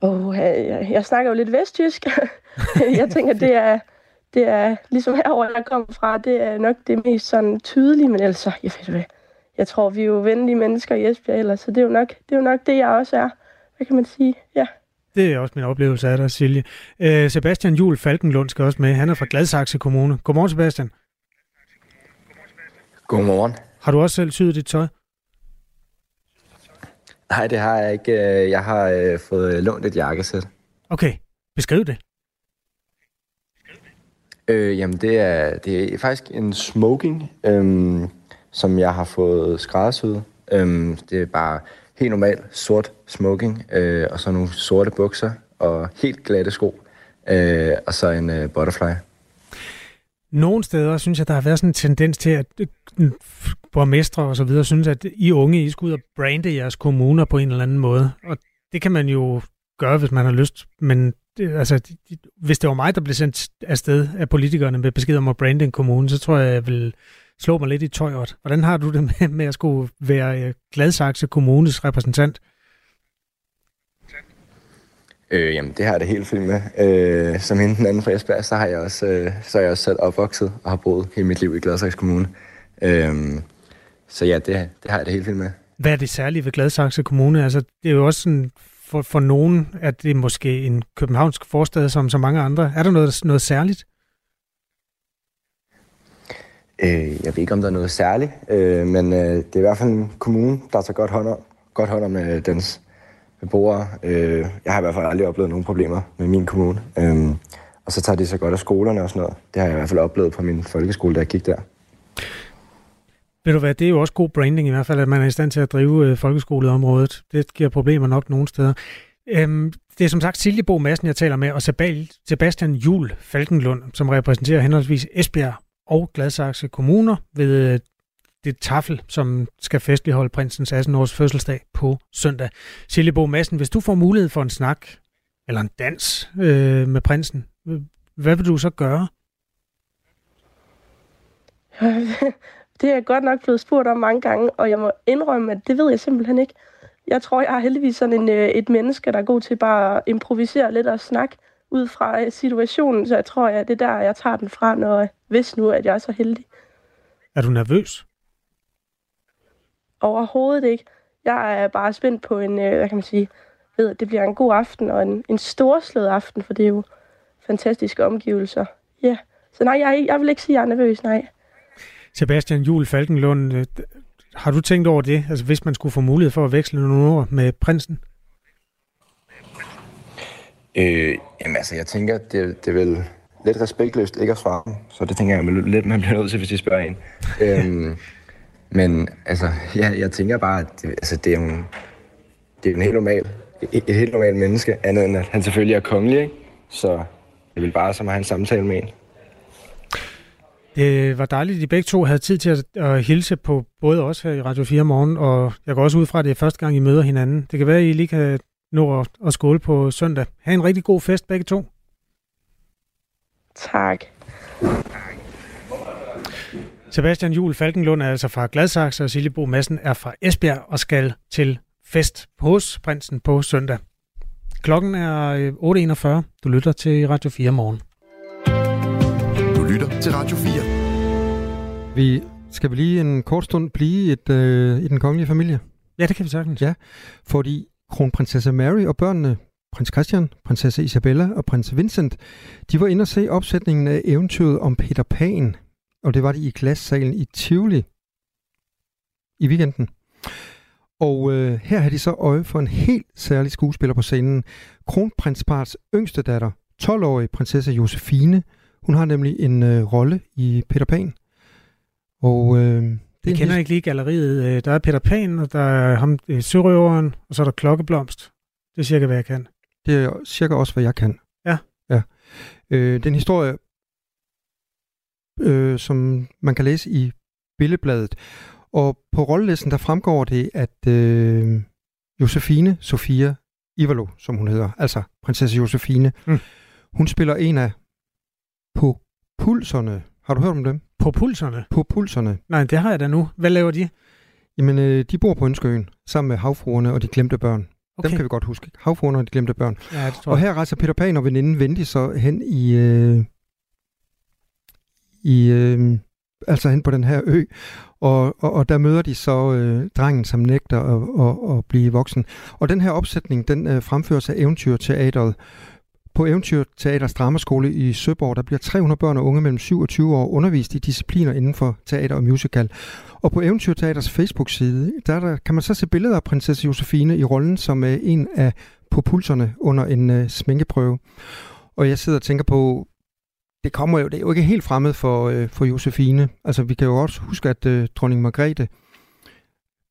Oh, jeg, jeg snakker jo lidt vestjysk. Jeg tænker, det er, det er ligesom herovre, jeg kommer fra, det er nok det mest sådan tydelige, men ellers så, jeg ved hvad, jeg tror, vi er jo venlige mennesker i Esbjerg ellers, så det er jo nok det, er jo nok det jeg også er. Hvad kan man sige? Ja. Det er også min oplevelse af dig, Silje. Øh, Sebastian Juhl Falkenlund skal også med. Han er fra Gladsaxe Kommune. Godmorgen, Sebastian. Godmorgen. Har du også selv syet dit tøj? Nej, det har jeg ikke. Jeg har fået lånt et jakkesæt. Okay. Beskriv det. Øh, jamen, det er, det er faktisk en smoking, øhm, som jeg har fået skræddersyet. Øhm, det er bare... helt normal sort smoking, øh, og så nogle sorte bukser, og helt glatte sko, øh, og så en øh, butterfly. Nogle steder synes jeg, der har været sådan en tendens til, at øh, borgmestre og så videre synes, at I unge, I skal ud og brande jeres kommuner på en eller anden måde. Og det kan man jo gøre, hvis man har lyst. Men det, altså, de, hvis det var mig, der blev sendt afsted af politikerne med besked om at brande en kommune, så tror jeg, jeg vil... slå mig lidt i tøjret. Hvordan har du det med, med at skulle være Gladsaxe Kommunes repræsentant? Øh, jamen, det har jeg det helt fint med. Øh, som en anden fra Esbjerg, så har jeg også, øh, så er jeg også selv opvokset og har boet hele mit liv i Gladsaxe Kommune. Øh, så ja, det, det har jeg det helt fint med. Hvad er det særlige ved Gladsaxe Kommune? Altså, det er jo også sådan, for, for nogen, at det er måske en københavnsk forstad, som så mange andre. Er der noget, noget særligt? Jeg ved ikke, om der er noget særligt, men det er i hvert fald en kommune, der tager godt hånd om, godt hånd om dens beboere. Jeg har i hvert fald aldrig oplevet nogen problemer med min kommune. Og så tager de så godt af skolerne og sådan noget. Det har jeg i hvert fald oplevet på min folkeskole, da jeg gik der. Ved du hvad, det er jo også god branding i hvert fald, at man er i stand til at drive folkeskoleområdet. Det giver problemer nok nogle steder. Det er som sagt Silje Bo Madsen, jeg taler med, og Sebastian Juhl Falkenlund, som repræsenterer henholdsvis Esbjerg og Gladsaxe Kommuner ved det tafel, som skal festligholde prinsens atten års fødselsdag på søndag. Silje Bo Madsen, hvis du får mulighed for en snak eller en dans øh, med prinsen, hvad vil du så gøre? Det er godt nok blevet spurgt om mange gange, og jeg må indrømme, at det ved jeg simpelthen ikke. Jeg tror, jeg har heldigvis sådan en, et menneske, der er god til bare at improvisere lidt og snakke ud fra situationen, så jeg tror, at det er der, jeg tager den fra, når jeg vidste nu, at jeg er så heldig. Er du nervøs? Overhovedet ikke. Jeg er bare spændt på en, hvad kan man sige, ved, det bliver en god aften og en, en storslået aften, for det er jo fantastiske omgivelser. Ja, yeah. Så nej, jeg, jeg vil ikke sige, at jeg er nervøs, nej. Sebastian Juhl Falkenlund, har du tænkt over det, altså hvis man skulle få mulighed for at veksle nogle ord med prinsen? Øh, jamen altså, jeg tænker, at det, det er vel lidt respektløst ikke at svare, så det tænker jeg, at lidt man bliver nødt til, hvis de spørger en. øhm, men altså, ja, jeg tænker bare, at det, altså, det er en, det er en helt normal, et, et helt normalt menneske, andet end at han selvfølgelig er kongelig, ikke? Så jeg vil bare, som har en samtale med en. Det var dejligt, at de begge to havde tid til at, at hilse på både os her i Radio fire morgen, og jeg går også ud fra, at det er første gang, I møder hinanden. Det kan være, at I lige kan nå at, at skåle på søndag. Ha' en rigtig god fest, begge to. Tak. Sebastian Juhl Falkenlund er altså fra Gladsaxe, og Silje Bo Madsen er fra Esbjerg og skal til fest hos prinsen på søndag. Klokken er otte enogfyrre. Du lytter til Radio fire morgen. Til Radio fire. Vi skal vi lige en kort stund blive et, øh, i den kongelige familie? Ja, det kan vi sagtens. Ja, fordi kronprinsesse Mary og børnene, prins Christian, prinsesse Isabella og prins Vincent, de var inde og se opsætningen af eventyret om Peter Pan, og det var de i Glassalen i Tivoli i weekenden. Og øh, her har de så øje for en helt særlig skuespiller på scenen. Kronprinsparets yngste datter, tolv-årige prinsesse Josefine. Hun har nemlig en øh, rolle i Peter Pan. Og, øh, det jeg kender his... ikke lige galleriet. Der er Peter Pan, og der er ham, øh, sørøveren, og så er der Klokkeblomst. Det er cirka, hvad jeg kan. Det er cirka også, hvad jeg kan. Ja. Ja. Øh, det er en historie, øh, som man kan læse i Billedbladet. Og på rollelisten, der fremgår det, at øh, Josefine Sofia Ivalo, som hun hedder, altså prinsesse Josefine, mm. hun spiller en af På pulserne. Har du hørt om dem? På pulserne? På pulserne. Nej, det har jeg da nu. Hvad laver de? Jamen, øh, de bor på Ønskeøen, sammen med havfruerne og de glemte børn. Okay. Dem kan vi godt huske. Havfruerne og de glemte børn. Ja, det tror jeg. Og her rejser Peter Pan og veninden Wendy så hen i... Øh, i øh, altså hen på den her ø. Og, og, og der møder de så øh, drengen, som nægter at, at, at blive voksen. Og den her opsætning, den øh, fremføres af Eventyrteateret. På Eventyrteaters Dramaskole i Søborg, der bliver tre hundrede børn og unge mellem syv og tyve år undervist i discipliner inden for teater og musical. Og på Eventyrteaters Facebook-side, der, der kan man så se billeder af prinsesse Josefine i rollen som uh, en af populserne under en uh, sminkeprøve. Og jeg sidder og tænker på, det kommer jo, det er jo ikke helt fremmed for, uh, for Josefine. Altså, vi kan jo også huske, at uh, dronning Margrethe,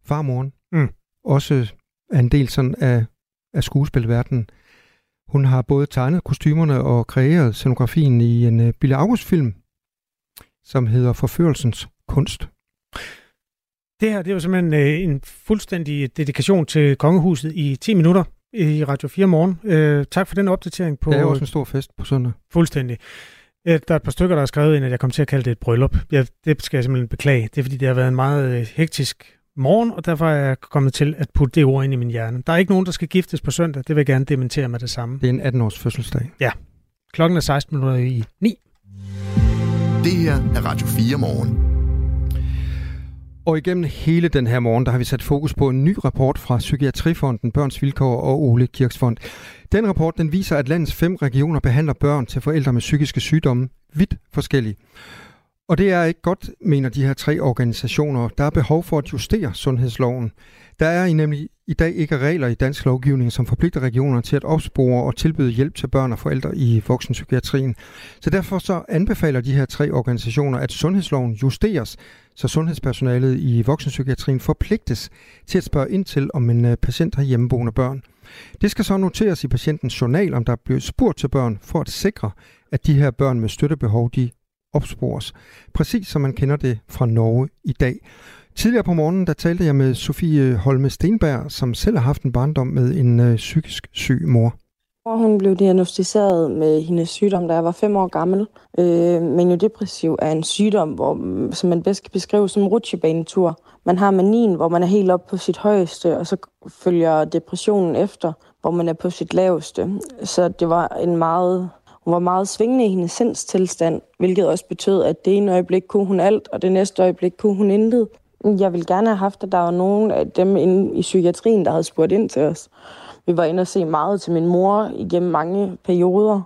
farmoren, mm. også er en del sådan af, af skuespilverdenen. Hun har både tegnet kostymerne og kreeret scenografien i en Bille August-film, som hedder Forførelsens Kunst. Det her, det er jo simpelthen en fuldstændig dedikation til kongehuset i ti minutter i Radio fire morgen. Øh, tak for den opdatering på... Det er også en stor fest på søndag. Fuldstændig. Der er et par stykker, der har skrevet ind, at jeg kom til at kalde det et bryllup. Ja, det skal jeg simpelthen beklage. Det er, fordi det har været en meget hektisk morgen, og derfor er jeg kommet til at putte det ord ind i min hjerne. Der er ikke nogen, der skal giftes på søndag. Det vil jeg gerne dementere med det samme. Det er en atten års fødselsdag. Ja. Klokken er seksten minutter i ni. Det her er Radio fire morgen. Og igennem hele den her morgen, der har vi sat fokus på en ny rapport fra Psykiatrifonden, Børns Vilkår og Ole Kirks Fond. Den rapport, den viser, at landets fem regioner behandler børn til forældre med psykiske sygdomme vidt forskelligt. Og det er ikke godt, mener de her tre organisationer. Der er behov for at justere sundhedsloven. Der er nemlig i dag ikke regler i dansk lovgivning, som forpligter regionerne til at opspore og tilbyde hjælp til børn og forældre i voksenpsykiatrien. Så derfor så anbefaler de her tre organisationer, at sundhedsloven justeres, så sundhedspersonalet i voksenpsykiatrien forpligtes til at spørge ind til, om en patient har hjemmeboende børn. Det skal så noteres i patientens journal, om der bliver spurgt til børn, for at sikre, at de her børn med støttebehov, de opspores. Præcis som man kender det fra Norge i dag. Tidligere på morgenen, der talte jeg med Sofie Holme Stenberg, som selv har haft en barndom med en øh, psykisk syg mor. Hun blev diagnostiseret med hendes sygdom, da jeg var fem år gammel. Øh, Maniodepressiv er en sygdom, hvor, som man bedst kan beskrive som rutsjebanetur. Man har manien, hvor man er helt oppe på sit højeste, og så følger depressionen efter, hvor man er på sit laveste. Så det var en meget, hun var meget svingende i hendes sindstilstand, hvilket også betød, at det ene øjeblik kunne hun alt, og det næste øjeblik kunne hun intet. Jeg ville gerne have haft, at der var nogen af dem inde i psykiatrien, der havde spurgt ind til os. Vi var inde og se meget til min mor igennem mange perioder.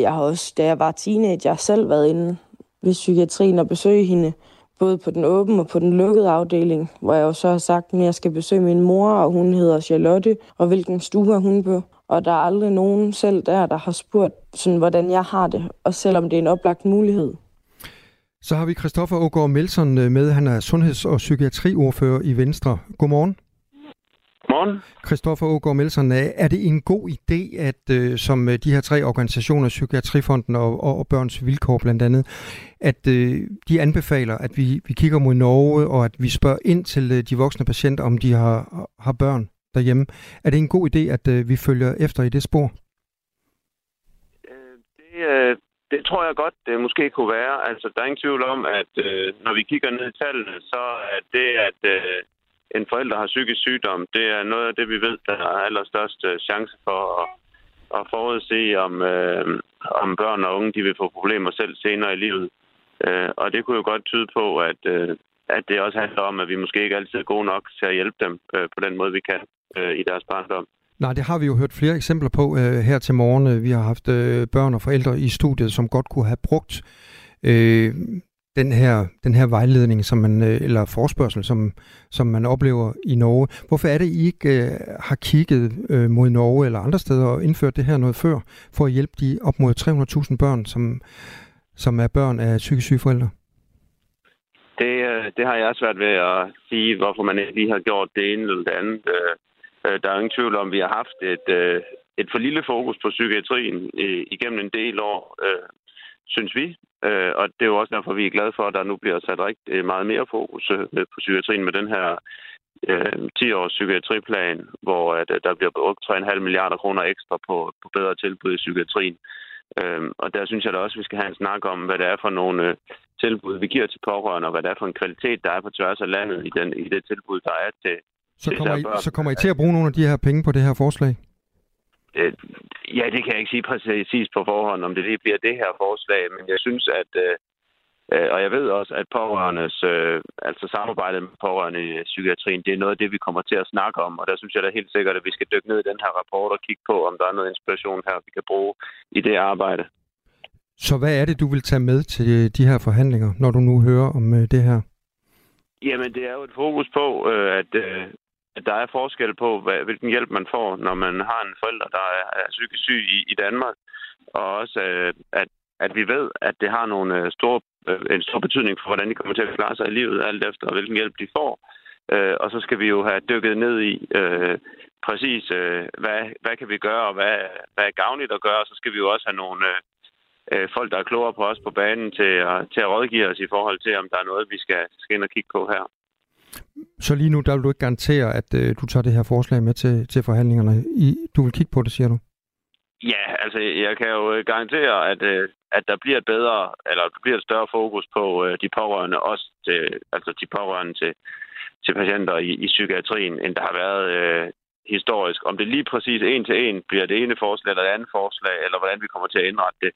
Jeg har også, da jeg var teenager, jeg har selv været inde ved psykiatrien og besøge hende, både på den åbne og på den lukkede afdeling, hvor jeg jo så har sagt, at jeg skal besøge min mor, og hun hedder Charlotte, og hvilken stue er hun på. Og der er aldrig nogen selv der, der har spurgt, sådan, hvordan jeg har det, og selvom det er en oplagt mulighed. Så har vi Christoffer Aagaard Melsen med. Han er sundheds- og psykiatriordfører i Venstre. Godmorgen. Godmorgen. Christoffer Aagaard Melsen, er det en god idé, at som de her tre organisationer, Psykiatrifonden og, og, og Børns Vilkår blandt andet, at de anbefaler, at vi, vi kigger mod Norge, og at vi spørger ind til de voksne patienter, om de har, har børn derhjemme? Er det en god idé, at vi følger efter i det spor? Det Det tror jeg godt, det måske kunne være. Altså, der er ingen tvivl om, at øh, når vi kigger ned i tallene, så er det, at øh, en forælder har psykisk sygdom, det er noget af det, vi ved, der er allerstørst chance for at, at forudse, om, øh, om børn og unge de vil få problemer selv senere i livet. Øh, og det kunne jo godt tyde på, at, øh, at det også handler om, at vi måske ikke altid er gode nok til at hjælpe dem øh, på den måde, vi kan øh, i deres barndom. Nej, det har vi jo hørt flere eksempler på øh, her til morgen. Vi har haft øh, børn og forældre i studiet, som godt kunne have brugt øh, den her, den her vejledning som man, øh, eller forespørgsel, som, som man oplever i Norge. Hvorfor er det, I ikke øh, har kigget øh, mod Norge eller andre steder og indført det her noget før, for at hjælpe de op mod tre hundrede tusind børn, som, som er børn af psykisk syge forældre? Det, øh, det har jeg svært ved at sige, hvorfor man ikke lige har gjort det ene eller det andet. Øh. Der er ingen tvivl om, vi har haft et, et for lille fokus på psykiatrien igennem en del år, synes vi. Og det er jo også derfor, vi er glade for, at der nu bliver sat rigtig meget mere fokus på psykiatrien med den her ti-års psykiatriplan, hvor der bliver brugt tre komma fem milliarder kroner ekstra på, på bedre tilbud i psykiatrien. Og der synes jeg da også, at vi skal have en snak om, hvad det er for nogle tilbud, vi giver til pårørende, og hvad det er for en kvalitet, der er på tværs af landet i, den, i det tilbud, der er til. Så kommer, I, så kommer I til at bruge nogle af de her penge på det her forslag? Ja, det kan jeg ikke sige præcis på forhånd, om det lige bliver det her forslag, men jeg synes, at, og jeg ved også, at pårørendes, altså samarbejdet med pårørende i psykiatrien, det er noget af det, vi kommer til at snakke om, og der synes jeg da helt sikkert, at vi skal dykke ned i den her rapport og kigge på, om der er noget inspiration her, vi kan bruge i det arbejde. Så hvad er det, du vil tage med til de her forhandlinger, når du nu hører om det her? Jamen, det er jo et fokus på, at at der er forskel på, hvad, hvilken hjælp man får, når man har en forælder, der er, er psykisk syg i, i Danmark. Og også, at, at vi ved, at det har nogle store, en stor betydning for, hvordan de kommer til at klare sig i livet, alt efter hvilken hjælp de får. Og så skal vi jo have dykket ned i øh, præcis, øh, hvad, hvad kan vi gøre, og hvad, hvad er gavnligt at gøre. Og så skal vi jo også have nogle øh, folk, der er klogere på os på banen, til at, til at rådgive os i forhold til, om der er noget, vi skal, skal ind og kigge på her. Så lige nu, der vil du ikke garantere, at øh, du tager det her forslag med til, til forhandlingerne. I, du vil kigge på det, siger du? Ja, altså jeg kan jo garantere, at, øh, at der bliver et bedre, eller der bliver et større fokus på øh, de pårørende, også til, altså de pårørende til, til patienter i, i psykiatrien, end der har været øh, historisk. Om det lige præcis en til en bliver det ene forslag eller det andet forslag, eller hvordan vi kommer til at indrette det,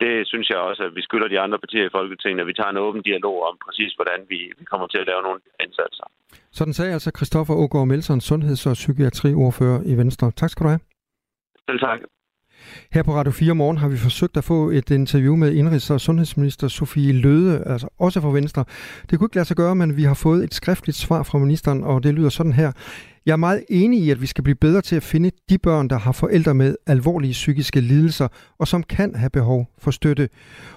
det synes jeg også, at vi skylder de andre partier i Folketinget, at vi tager en åben dialog om præcis, hvordan vi kommer til at lave nogle indsatser. Sådan sagde altså Christoffer Aagaard Melsen, sundheds- og psykiatriordfører i Venstre. Tak skal du have. Selv tak. Her på Radio fire Morgen har vi forsøgt at få et interview med indenrigs- og sundhedsminister Sophie Løhde, altså også fra Venstre. Det kunne ikke lade sig gøre, men vi har fået et skriftligt svar fra ministeren, og det lyder sådan her. Jeg er meget enig i, at vi skal blive bedre til at finde de børn, der har forældre med alvorlige psykiske lidelser, og som kan have behov for støtte.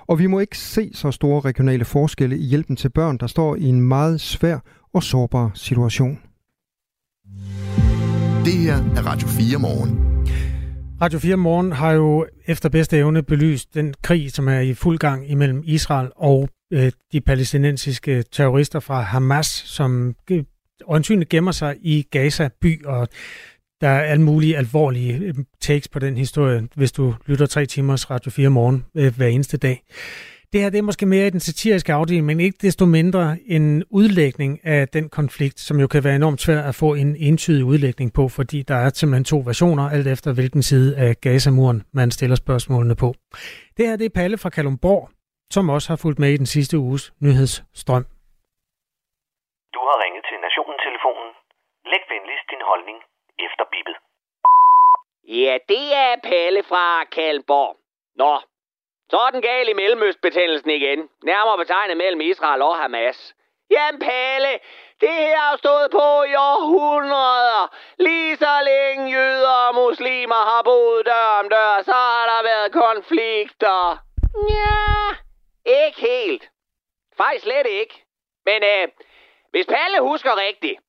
Og vi må ikke se så store regionale forskelle i hjælpen til børn, der står i en meget svær og sårbar situation. Det her er Radio fire Morgen. Radio fire Morgen har jo efter bedste evne belyst den krig, som er i fuld gang imellem Israel og øh, de palæstinensiske terrorister fra Hamas, som øjensynligt gemmer sig i Gaza by, og der er alle mulige alvorlige takes på den historie, hvis du lytter tre timers Radio fire Morgen øh, hver eneste dag. Det her det er måske mere i den satiriske afdeling, men ikke desto mindre en udlægning af den konflikt, som jo kan være enormt svær at få en entydig udlægning på, fordi der er simpelthen to versioner, alt efter hvilken side af Gazamuren man stiller spørgsmålene på. Det her det er Palle fra Kalundborg, som også har fulgt med i den sidste uges nyhedsstrøm. Du har ringet til Nationen-telefonen. Læg venligst din holdning efter bippet. Ja, det er Palle fra Kalundborg. Nå. Så er den gale i Mellemøstbetændelsen igen, nærmere betegnet mellem Israel og Hamas. Jamen Palle, det her har stået på i århundreder. Lige så længe jøder og muslimer har boet dør om dør, så har der været konflikter. Nja, ikke helt. Faktisk slet ikke. Men øh, hvis Palle husker rigtigt,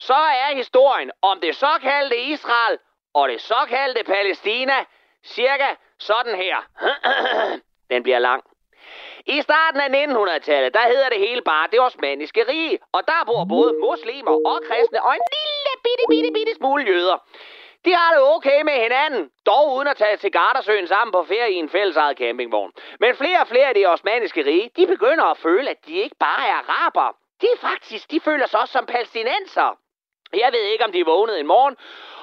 så er historien om det såkaldte Israel og det såkaldte Palæstina cirka sådan her. Den bliver lang. I starten af nitten hundrede-tallet, der hedder det hele bare det osmanniske rige, og der bor både muslimer og kristne og en lille bitte, bitte, bitte smule jøder. De har det okay med hinanden, dog uden at tage til Gardasøen sammen på ferie i en fællesejet campingvogn. Men flere og flere af det osmanniske rige, de begynder at føle, at de ikke bare er araber. De faktisk, de føler sig også som palæstinenser. Jeg ved ikke, om de vågnede en morgen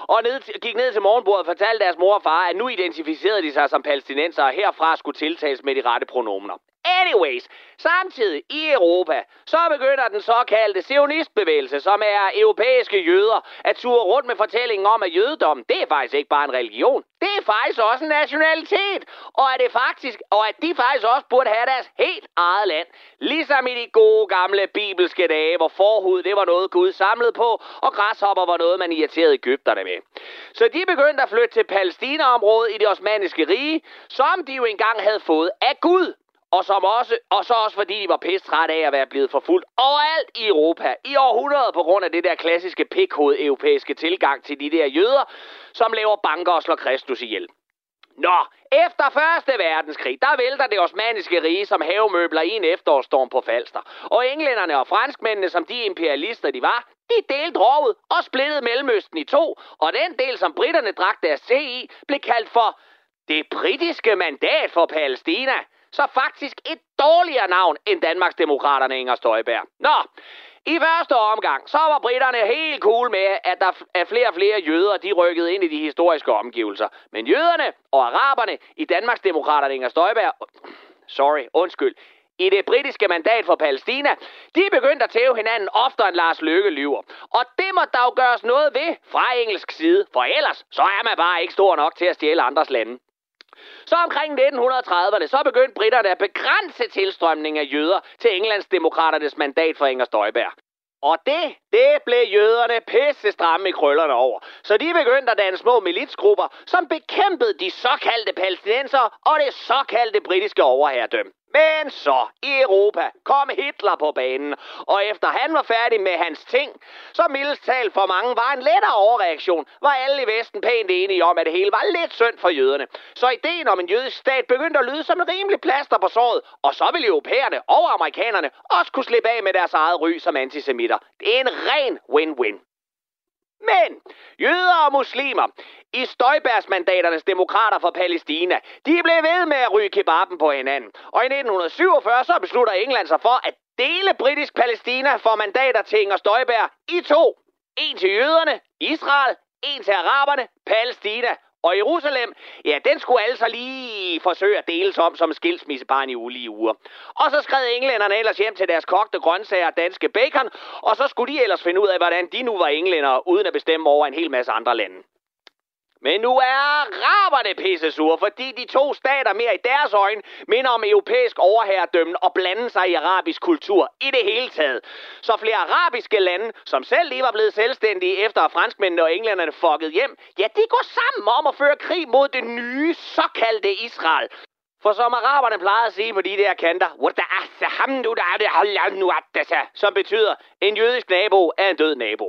og ned, gik ned til morgenbordet og fortalte deres mor og far, at nu identificerede de sig som palæstinenser, og herfra skulle tiltales med de rette pronomener. Anyways, samtidig i Europa, så begynder den såkaldte zionistbevægelse, som er europæiske jøder, at ture rundt med fortællingen om, at jødedommen, det er faktisk ikke bare en religion. Det er faktisk også en nationalitet, og at, det faktisk, og at de faktisk også burde have deres helt eget land. Ligesom i de gode gamle bibelske dage, hvor forhud, det var noget Gud samlede på, og græshopper var noget, man irriterede egypterne med. Så de begyndte at flytte til Palæstina-området i det osmanniske rige, som de jo engang havde fået af Gud. Og, som også, og så også fordi de var pisse trætte af at være blevet forfulgt overalt i Europa. I århundreder på grund af det der klassiske pikhoved-europæiske tilgang til de der jøder, som laver banker og slår Kristus ihjel. Nå, efter første verdenskrig, der vælter det osmanniske rige som havemøbler i en efterårsstorm på Falster. Og englænderne og franskmændene, som de imperialister de var, de delte rovet og splittede Mellemøsten i to. Og den del, som britterne drak deres te i, blev kaldt for det britiske mandat for Palæstina. Så faktisk et dårligere navn end Danmarks Demokraterne Inger Støjberg. Nå, i første omgang, så var britterne helt cool med, at der er flere og flere jøder, de rykkede ind i de historiske omgivelser. Men jøderne og araberne i Danmarks Demokraterne Inger Støjberg, sorry, undskyld, i det britiske mandat for Palæstina, de begyndte at tæve hinanden oftere end Lars Løkke lyver. Og det må der jo gøres noget ved fra engelsk side, for ellers så er man bare ikke stor nok til at stjæle andres lande. Så omkring nitten trediverne, så begyndte britterne at begrænse tilstrømningen af jøder til Englands demokraternes mandat for Inger Støjberg. Og det, det blev jøderne pisse stramme i krøllerne over. Så de begyndte at danne små militsgrupper, som bekæmpede de såkaldte palæstinensere og det såkaldte britiske overherredømme. Men så i Europa kom Hitler på banen, og efter han var færdig med hans ting, så mildest talt for mange var en lettere overreaktion, var alle i Vesten pænt enige om, at det hele var lidt synd for jøderne. Så ideen om en jødisk stat begyndte at lyde som en rimelig plaster på såret, og så ville europæerne og amerikanerne også kunne slippe af med deres eget ry som antisemitter. Det er en ren win-win. Men jøder og muslimer i Støjbergsmandaternes demokrater for Palæstina, de blev ved med at ryge kebaben på hinanden. Og i nitten syvogfyrre så beslutter England sig for at dele britisk Palæstina for mandater til Inger Støjberg i to. En til jøderne, Israel, en til araberne, Palæstina. Og Jerusalem, ja, den skulle altså lige forsøge at deles om som skilsmissebarn i ulige uger. Og så skred englænderne ellers hjem til deres kogte grøntsager og danske bacon, og så skulle de ellers finde ud af, hvordan de nu var englændere, uden at bestemme over en hel masse andre lande. Men nu er araberne pissesure, fordi de to stater mere i deres øjne minder om europæisk overherredømme og blande sig i arabisk kultur i det hele taget. Så flere arabiske lande, som selv lige var blevet selvstændige efter at franskmændene og englænderne fuckede hjem, ja, de går sammen om at føre krig mod det nye såkaldte Israel. For som araberne plejede at sige på de der kanter, som betyder, en jødisk nabo er en død nabo.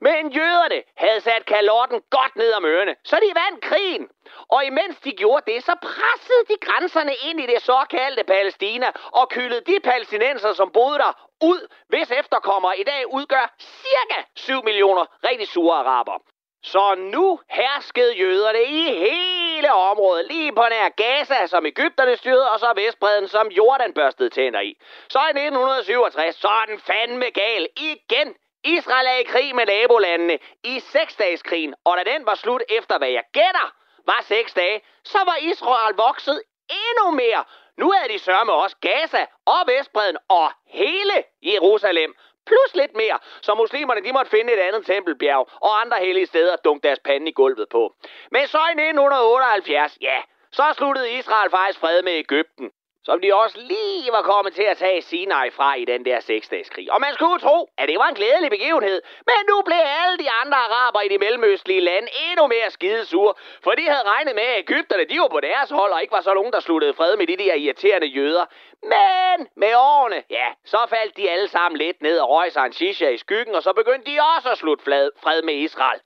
Men jøderne havde sat kalorten godt ned om ørerne, så de vandt krigen. Og imens de gjorde det, så pressede de grænserne ind i det såkaldte Palæstina og kyldede de palæstinenser, som boede der, ud, hvis efterkommere i dag udgør cirka syv millioner rigtig sure araber. Så nu herskede jøderne i hele området, lige på nær Gaza, som Egypterne styrede, og så Vestbredden, som Jordan børstede tænder i. Så i nitten syvogtres, så er den fandme gal igen. Israel er i krig med nabolandene i seksdageskrigen, og da den var slut efter, hvad jeg gætter, var seks dage, så var Israel vokset endnu mere. Nu havde de sørme også Gaza og Vestbredden og hele Jerusalem. Plus lidt mere, så muslimerne de måtte finde et andet tempelbjerg og andre hellige steder at dunke deres pande i gulvet på. Men så i nitten otteoghalvfjerds, ja, så sluttede Israel faktisk fred med Egypten, som de også lige var kommet til at tage Sinai fra i den der seksdageskrig. Og man skulle tro, at det var en glædelig begivenhed, men nu blev alle de andre araber i de mellemøstlige lande endnu mere skidesure, for de havde regnet med, at Egypterne de var på deres hold, og ikke var så nogen, der sluttede fred med de der irriterende jøder. Men med årene, ja, så faldt de alle sammen lidt ned og røg sig en shisha i skyggen, og så begyndte de også at slutte fred med Israel.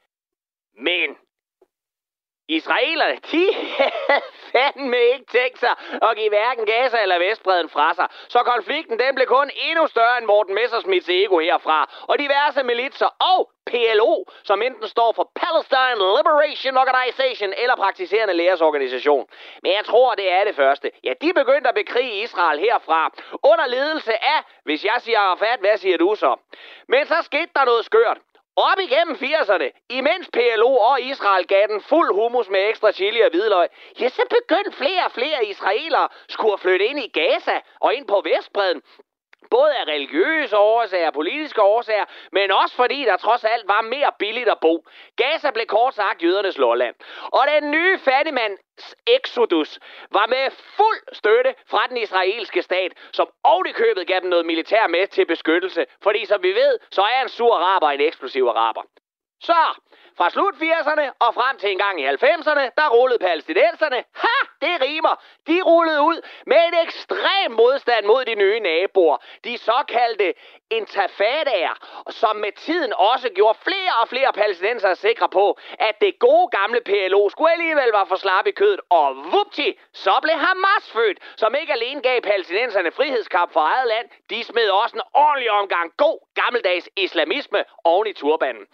Men israelerne, de havde fandme ikke tænkt sig at give hverken Gaza eller Vestbredden fra sig. Så konflikten den blev kun endnu større end Morten Messerschmidts ego herfra. Og diverse militser og P L O, som enten står for Palestine Liberation Organization eller praktiserende lægers organisation. Men jeg tror, det er det første. Ja, de begyndte at bekrige Israel herfra. Under ledelse af, hvis jeg siger Arafat, hvad siger du så? Men så skete der noget skørt. Op igennem firserne, imens P L O og Israel gav den fuld hummus med ekstra chili og hvidløg, ja, så begyndte flere og flere israelere skulle flytte ind i Gaza og ind på Vestbredden. Både af religiøse årsager, politiske årsager, men også fordi der trods alt var mere billigt at bo. Gaza blev kort sagt jødernes lolland. Og den nye fattigmands exodus var med fuld støtte fra den israelske stat, som ovenikøbet gav dem noget militær med til beskyttelse. Fordi som vi ved, så er en sur araber en eksplosiv araber. Så fra slut firserne og frem til en gang i halvfemserne, der rullede palæstinenserne, ha, det rimer, de rullede ud med en ekstrem modstand mod de nye naboer. De såkaldte intafadaer, som med tiden også gjorde flere og flere palæstinensere sikre på, at det gode gamle P L O skulle alligevel være for slap i kødet. Og vupti, så blev Hamas født, som ikke alene gav palæstinenserne frihedskamp for eget land, de smed også en ordentlig omgang god gammeldags islamisme oven i turbanen.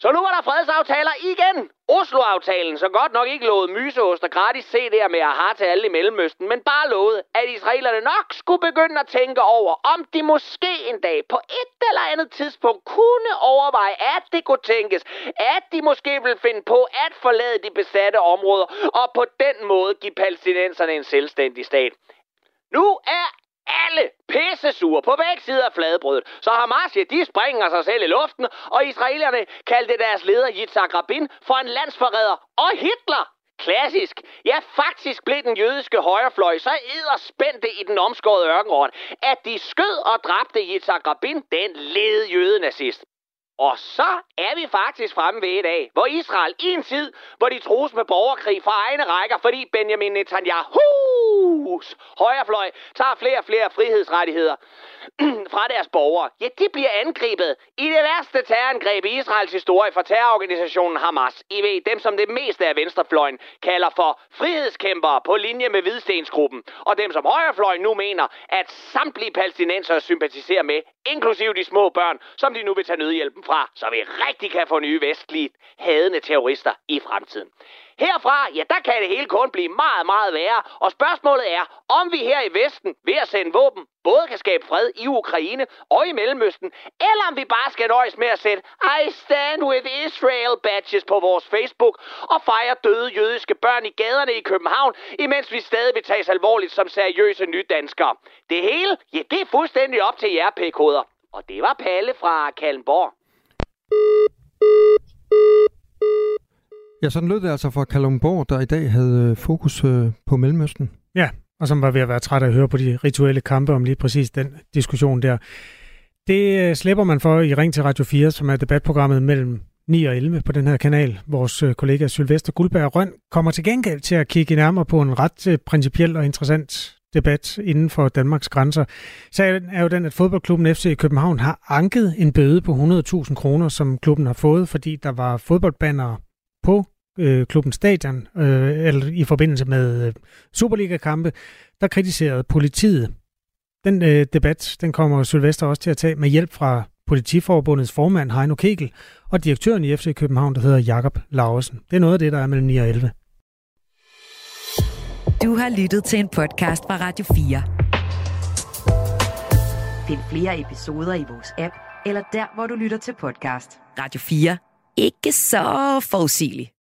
Så nu var der fredsaftaler igen. Oslo-aftalen, som godt nok ikke lovede myseost og gratis C D'er med aha til alle i Mellemøsten, men bare lovede, at israelerne nok skulle begynde at tænke over, om de måske en dag på et eller andet tidspunkt kunne overveje, at det kunne tænkes, at de måske ville finde på at forlade de besatte områder, og på den måde give palæstinenserne en selvstændig stat. Nu er alle pissesure på begge sider af fladebrødet. Så Hamas, ja, de springer sig selv i luften, og israelerne kaldte deres leder Yitzhak Rabin for en landsforræder og Hitler. Klassisk. Ja, faktisk blev den jødiske højrefløj så edderspændte i den omskårede ørkenorden, at de skød og dræbte Yitzhak Rabin, den lede jødenazist. Og så er vi faktisk fremme ved i dag, hvor Israel i en tid, hvor de trues med borgerkrig fra egne rækker, fordi Benjamin Netanyahus højrefløj tager flere og flere frihedsrettigheder fra deres borgere. Ja, de bliver angrebet i det værste terrorangreb i Israels historie fra terrororganisationen Hamas. I ved, dem som det meste af venstrefløjen kalder for frihedskæmpere på linje med Hvidstensgruppen. Og dem som højrefløjen nu mener, at samtlige palæstinensere sympatiserer med, inklusive de små børn, som de nu vil tage nødhjælpen fra, så vi rigtig kan få nye vestlige hadende terrorister i fremtiden. Herfra, ja, der kan det hele kun blive meget, meget værre, og spørgsmålet er, om vi her i Vesten ved at sende våben både kan skabe fred i Ukraine og i Mellemøsten, eller om vi bare skal nøjes med at sætte I stand with Israel badges på vores Facebook og fejre døde jødiske børn i gaderne i København, imens vi stadig vil tages alvorligt som seriøse nydanskere. Det hele, ja, det er fuldstændig op til jer p-koder. Og det var Palle fra Kalundborg. Ja, sådan lød det altså fra Kalundborg, der i dag havde fokus på Mellemøsten. Ja, og som var ved at være træt af at høre på de rituelle kampe om lige præcis den diskussion der. Det slipper man for i Ring til Radio fire, som er debatprogrammet mellem ni og elleve på den her kanal. Vores kollega Sylvester Guldberg Røn kommer til gengæld til at kigge nærmere på en ret principiel og interessant debat inden for Danmarks grænser. Sagen er jo den, at fodboldklubben F C København har anket en bøde på hundrede tusind kroner, som klubben har fået, fordi der var fodboldbannere på øh, klubbens stadion øh, eller i forbindelse med øh, Superliga-kampe, der kritiserede politiet. Den øh, debat, den kommer Sylvester også til at tage med hjælp fra Politiforbundets formand Heino Kegel og direktøren i F C København, der hedder Jacob Lauesen. Det er noget af det, der er mellem ni og elleve. Du har lyttet til en podcast fra Radio fire. Find flere episoder i vores app, eller der, hvor du lytter til podcast. Radio fire. Ikke så forudsigeligt.